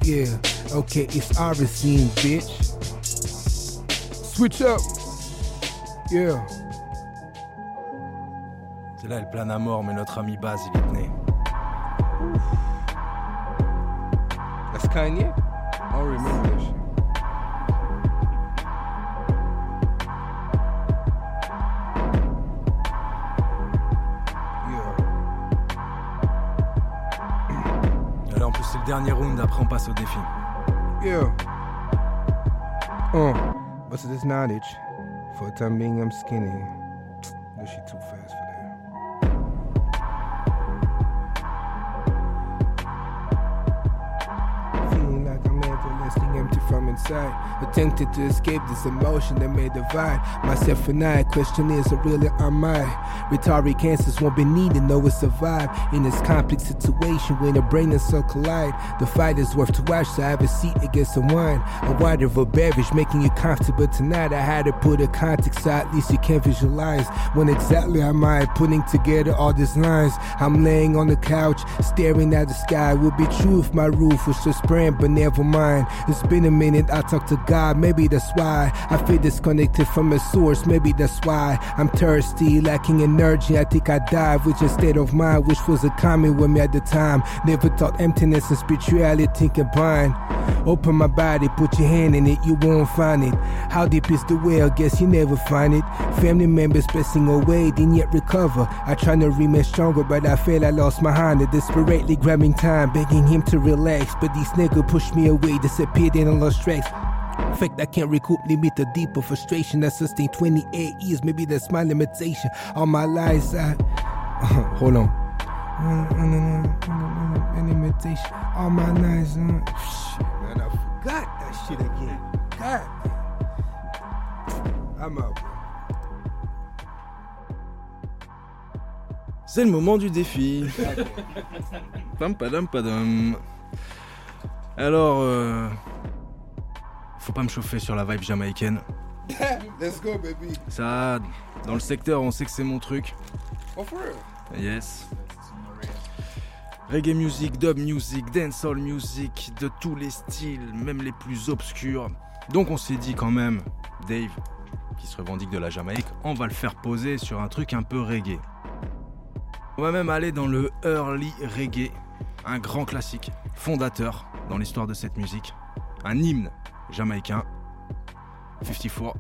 Yeah, okay, it's horror scene, bitch. Switch up. Yeah. C'est là, elle plane à mort, mais notre ami Baz, il y tenait. That's Kanye? I don't remember that shit. Yeah. Et là, en plus, c'est le dernier round, après on passe au défi. Yeah. Oh, what's this knowledge? For the time being, I'm skinny. No, she too fast for that. Empty from inside, attempted to escape this emotion that may divide myself and I. Question is, really am I? Retarded cancers won't be needed, no, will survive in this complex situation when the brain and soul collide. The fight is worth to watch, so I have a seat against the wine, a wine of a beverage making you comfortable tonight. I had to put a context so at least you can visualize when exactly am I putting together all these lines. I'm laying on the couch, staring at the sky. Would be true if my roof was just spraying, but never mind. It's been a minute, I talk to God, maybe that's why I feel disconnected from a source, maybe that's why I'm thirsty, lacking energy, I think I dive, which is state of mind, which was a comment with me at the time. Never thought emptiness and spirituality combined. Open my body, put your hand in it, you won't find it. How deep is the well? Guess you never find it. Family members passing away, didn't yet recover. I try to remain stronger, but I feel I lost my honor. Desperately grabbing time, begging him to relax, but these niggas pushed me away, disappeared in a lost tracks. Fact I can't recoup, limit the deeper frustration that sustained 28 years, maybe that's my limitation. All my lies I... Hold on. Limitation. All my lies shit, man, I forgot that shit again. God. I'm out. C'est le moment du défi. Pam padam padam. Alors, faut pas me chauffer sur la vibe jamaïcaine. Let's go, baby. Ça, dans le secteur, on sait que c'est mon truc. Oh, for real? Yes. Reggae music, dub music, dancehall music, de tous les styles, même les plus obscurs. Donc on s'est dit quand même, Dave, qui se revendique de la Jamaïque, on va le faire poser sur un truc un peu reggae. On va même aller dans le early reggae, un grand classique, fondateur dans l'histoire de cette musique, un hymne jamaïcain. 54,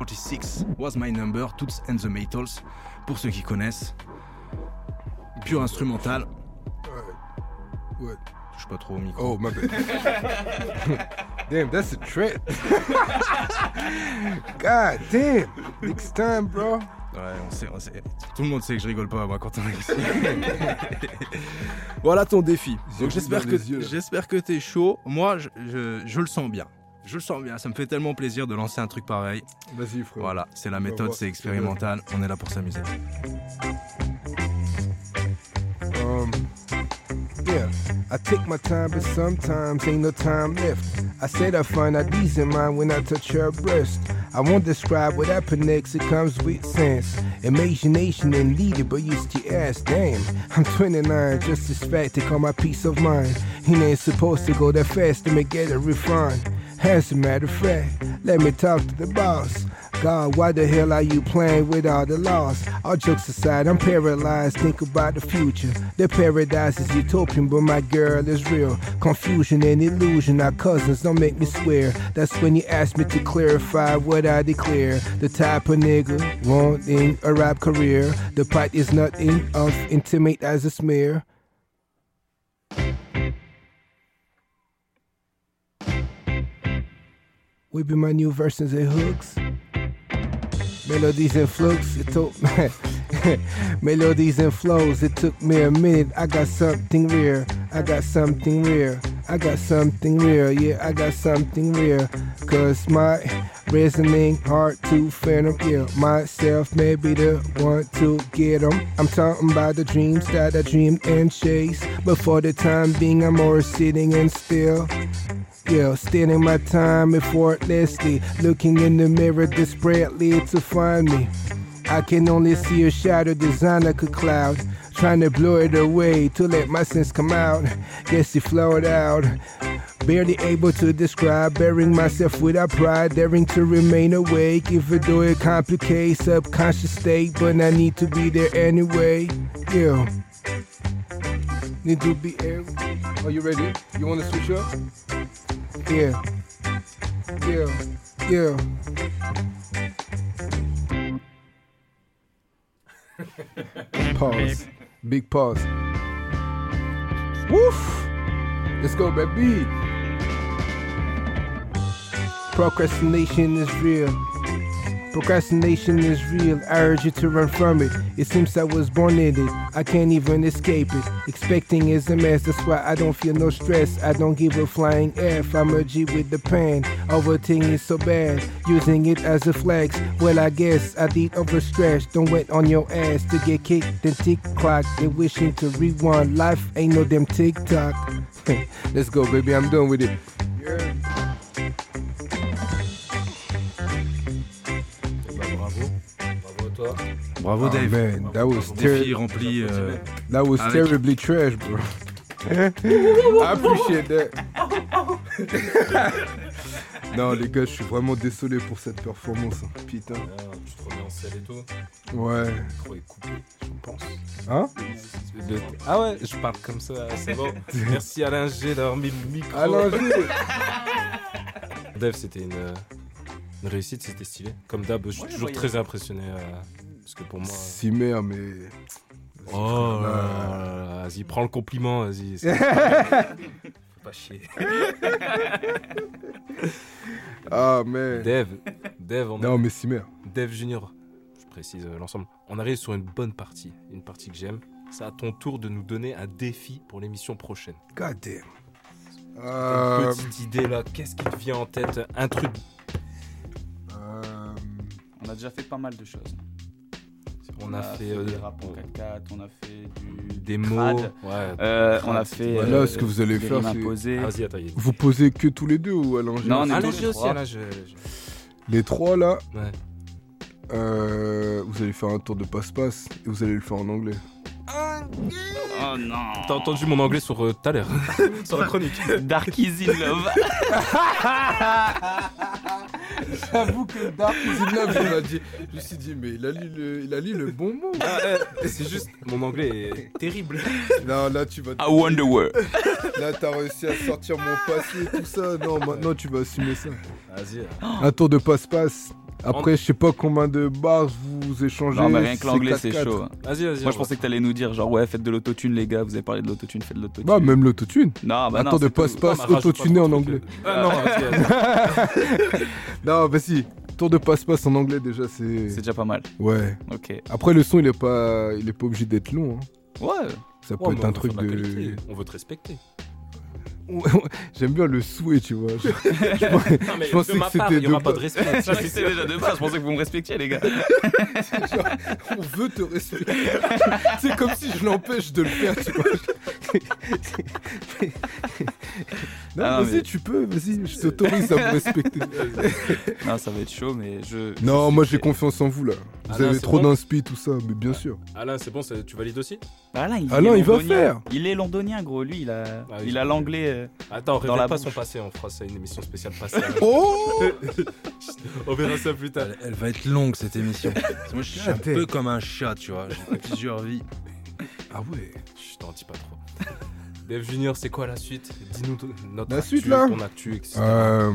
46 was my number, Toots and the Maytals, pour ceux qui connaissent. Pure instrumentale, What? Touche pas trop au micro. Oh, my bad. Damn, that's a threat. God damn. Next time, bro. Ouais, on sait. Tout le monde sait que je rigole pas, moi, quand on est ici. Voilà ton défi. Donc, j'espère que t'es chaud. Moi, je le sens bien. Je le sens bien. Ça me fait tellement plaisir de lancer un truc pareil. Vas-y, frère. Voilà, c'est la méthode, c'est expérimental. On est là pour s'amuser. Yeah, I take my time, but sometimes ain't no time left. I said I find out these in mind when I touch her breast. I won't describe what happened next, it comes with sense. Imagination and needed, but used to ask, damn. I'm 29, just as fanatic on my peace of mind. You ain't supposed to go that fast to make it refined. As a matter of fact, let me talk to the boss. God, why the hell are you playing with all the laws? All jokes aside, I'm paralyzed, think about the future. The paradise is utopian, but my girl is real. Confusion and illusion, our cousins, don't make me swear. That's when you ask me to clarify what I declare. The type of nigga wanting a rap career. The pot is nothing of intimate as a smear. We've been my new versions and hooks. Melodies and flows, it took melodies and flows, it took me a minute. I got something rare, I got something rare, I got something rare, yeah, I got something rare. Cause my reasoning hard to fathom, yeah, myself may be the one to get them. I'm talking about the dreams that I dreamed and chased, but for the time being I'm more sitting and still. Yeah, standing my time effortlessly, looking in the mirror desperately to find me. I can only see a shadow design like a cloud, trying to blow it away to let my sense come out. Guess it flowed out. Barely able to describe, bearing myself without pride, daring to remain awake, even though it complicates subconscious state, but I need to be there anyway. Yeah. Need to be here. Are you ready? You wanna switch up? Yeah. Yeah. Yeah. Pause. Big pause. Woof! Let's go, baby. Procrastination is real. Procrastination is real, I urge you to run from it. It seems I was born in it, I can't even escape it. Expecting is a mess, that's why I don't feel no stress. I don't give a flying F, I'm a G with the pen. Overthink is so bad, using it as a flex. Well I guess I did overstretch, don't wait on your ass to get kicked. Then tick clock, they wishing to rewind. Life ain't no damn tick tock. Let's go baby, I'm done with it. Yeah. Toi. Bravo Dave. Man, that was défi rempli. That was terribly trash, bro. I appreciate that. Non les gars, je suis vraiment désolé pour cette performance. Hein. Putain. Tu te remets en selle et tout. Ouais. Trop écoupé, je pense. Hein? Ah ouais, je parle comme ça, c'est bon. Merci Alain G d'avoir mis le micro. Alain G. Dave, c'était une réussite, c'était stylé. Comme d'hab, je suis toujours très impressionné. Parce que pour moi. Si merde, mais. Oh là là. Vas-y, prends le compliment, vas-y. Faut pas chier. Ah, mais. Dev, on. Non, mais si merde. Dev Junior, je précise l'ensemble. On arrive sur une bonne partie. Une partie que j'aime. C'est à ton tour de nous donner un défi pour l'émission prochaine. God damn. Une petite idée là, qu'est-ce qui te vient en tête? Un truc. On a déjà fait pas mal de choses. On a fait des rap en 4x4, on a fait des mots. Ouais, on a fait. Voilà ce que vous allez faire. C'est... Ah, vas-y, attends, vous posez que tous les deux ou Alain G? Non, on est tous les aussi. Là, les trois là. Ouais. Vous allez faire un tour de passe-passe et vous allez le faire en anglais. Oh non. T'as entendu mon anglais sur tout à l'heure. Sur la chronique. Dark is in Love. J'avoue que Dark is in Love, il m'a dit. Je me suis dit, mais il a lu le bon mot. C'est juste, mon anglais est terrible. Non, là tu vas. I wonder where. Là t'as réussi à sortir mon passé et tout ça. Non, maintenant tu vas assumer ça. Vas-y. Un tour de passe-passe. Après, je sais pas combien de bars vous échangez. Non, mais rien que l'anglais, c'est chaud. Vas-y. Moi, je pensez. Pensais que t'allais nous dire, genre, ouais, faites de l'autotune, les gars. Vous avez parlé de l'autotune, faites de l'autotune. Bah, même l'autotune. Non, bah, attends, de passe-passe, autotuné en anglais. Non, non, bah, si. Tour de passe-passe en anglais, déjà, c'est. C'est déjà pas mal. Ouais. Ok. Après, le son, il est pas obligé d'être long. Hein. Ouais. Ça peut être un truc de. On veut te respecter. J'aime bien le souhait, tu vois. Je pensais que c'était de pas de respect. Ça, c'était déjà de base. Je pensais que vous me respectiez, les gars. Genre, on veut te respecter. C'est comme si je l'empêche de le faire, tu vois. Non, ah, vas-y, mais... tu peux. Vas-y, je t'autorise à me respecter. Non, ça va être chaud, mais je. Non, moi j'ai confiance en vous là. Vous Alain, avez trop bon d'inspi, tout ça, mais bien sûr. Alain, c'est bon, tu valides aussi. Alain, il va faire. Il est londonien, gros. Lui, il a l'anglais. Attends, révèle pas son passé, on fera ça une émission spéciale passée. Oh on verra ça plus tard. Elle va être longue cette émission. Moi je suis un peu comme un chat, tu vois. J'ai plusieurs vies. Ah ouais, je t'en dis pas trop. Dev Junior, c'est quoi la suite ? Dis-nous notre actu, ton actu, etc. La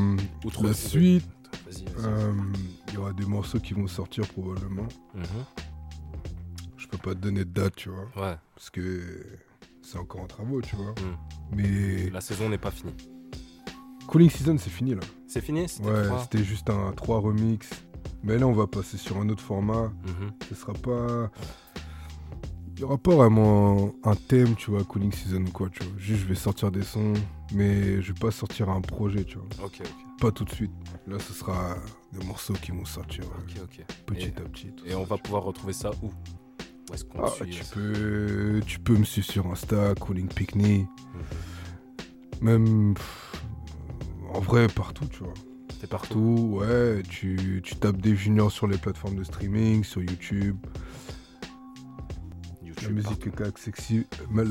suite, il y aura des morceaux qui vont sortir probablement. Je peux pas te donner de date, tu vois. Ouais. Parce que c'est encore en travaux, tu vois. Mais la saison n'est pas finie. Calling Season, c'est fini là. C'est fini ? C'était juste un 3 remix. Mais là, on va passer sur un autre format. Ce sera pas... Il n'y aura pas vraiment un thème, tu vois, Calling Season ou quoi, tu vois. Juste, je vais sortir des sons, mais je vais pas sortir un projet, tu vois. Ok. Pas tout de suite. Là, ce sera des morceaux qui vont sortir petit à petit. Et ça, on va pouvoir retrouver ça où ? Où est-ce qu'on suit ? Tu peux me suivre sur Insta, Calling Picnic. Même, en vrai, partout, tu vois. T'es partout ? Ouais, tu tapes des juniors sur les plateformes de streaming, sur YouTube... La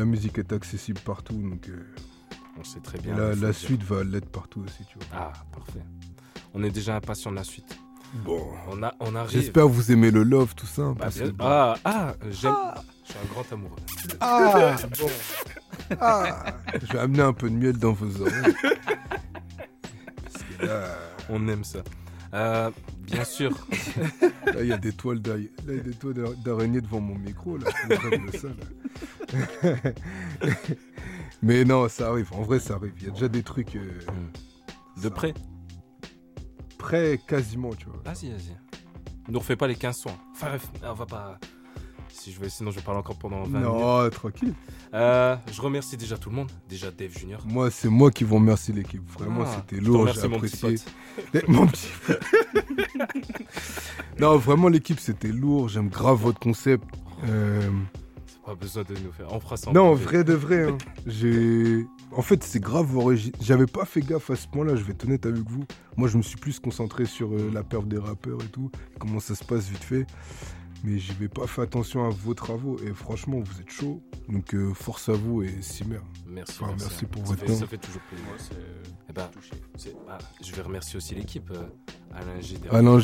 musique est accessible partout, donc on sait très bien. La suite va l'être partout aussi, tu vois. Ah, parfait. On est déjà impatient de la suite. Bon, on arrive. J'espère que vous aimez le love, tout ça. J'aime. Je suis un grand amoureux. Ah, bon. Ah, je vais amener un peu de miel dans vos oreilles. Parce que là, on aime ça. Bien sûr. Là, il y a des toiles d'araignée devant mon micro. Là. Ça, là. Mais non, ça arrive. En vrai, ça arrive. Il y a déjà des trucs... de près quasiment, tu vois. Vas-y. Ne refais pas les 15 sons. Enfin, bref, on va pas... Sinon, je parle encore pendant 20 minutes. Non, tranquille. Je remercie déjà tout le monde. Déjà, Dave Junior. Moi, c'est moi qui vous remercie, l'équipe. Vraiment, c'était lourd. J'ai apprécié. Mon petit pote. Non, vraiment, l'équipe, c'était lourd. J'aime grave votre concept. C'est pas besoin de nous faire. On fera ça. Non, vrai de vrai. Hein. En fait, c'est grave original. J'avais pas fait gaffe à ce point-là. Je vais être honnête avec vous. Moi, je me suis plus concentré sur la perf des rappeurs et tout. Comment ça se passe vite fait. Mais j'y vais pas fait attention à vos travaux et franchement vous êtes chaud donc force à vous et Simer. Merci pour votre temps. Ça fait toujours plaisir. Moi touché. Je vais remercier aussi l'équipe Alain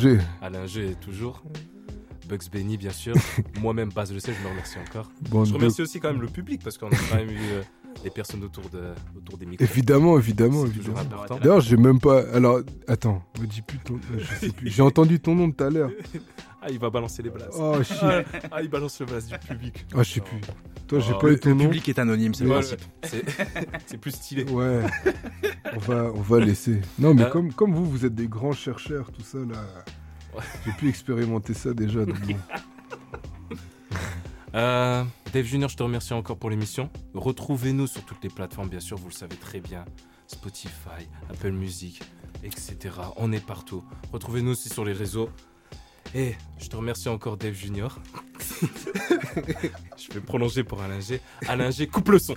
G toujours. Bugs Benny bien sûr. Moi-même Base Le Sel, je le remercie encore. Bon, je remercie aussi quand même le public parce qu'on a quand même eu des personnes autour des micros. Évidemment. D'ailleurs, j'ai même pas. Alors, attends, me dis plus ton. Je sais plus. J'ai entendu ton nom tout à l'heure. Ah, il va balancer les blases. Oh, shit. Ah, il balance le blase du public. Ah, je sais plus. Toi, j'ai pas eu ton nom. Le public est anonyme, c'est le principe. C'est plus stylé. Ouais. On va laisser. Non, mais comme vous êtes des grands chercheurs, tout ça là. J'ai pu expérimenter ça déjà. Donc bon. Dave Junior, je te remercie encore pour l'émission. Retrouvez-nous sur toutes les plateformes, bien sûr, vous le savez très bien. Spotify, Apple Music, etc. On est partout. Retrouvez-nous aussi sur les réseaux. Et je te remercie encore, Dave Junior. Je vais prolonger pour Alain G. Alain G, coupe le son.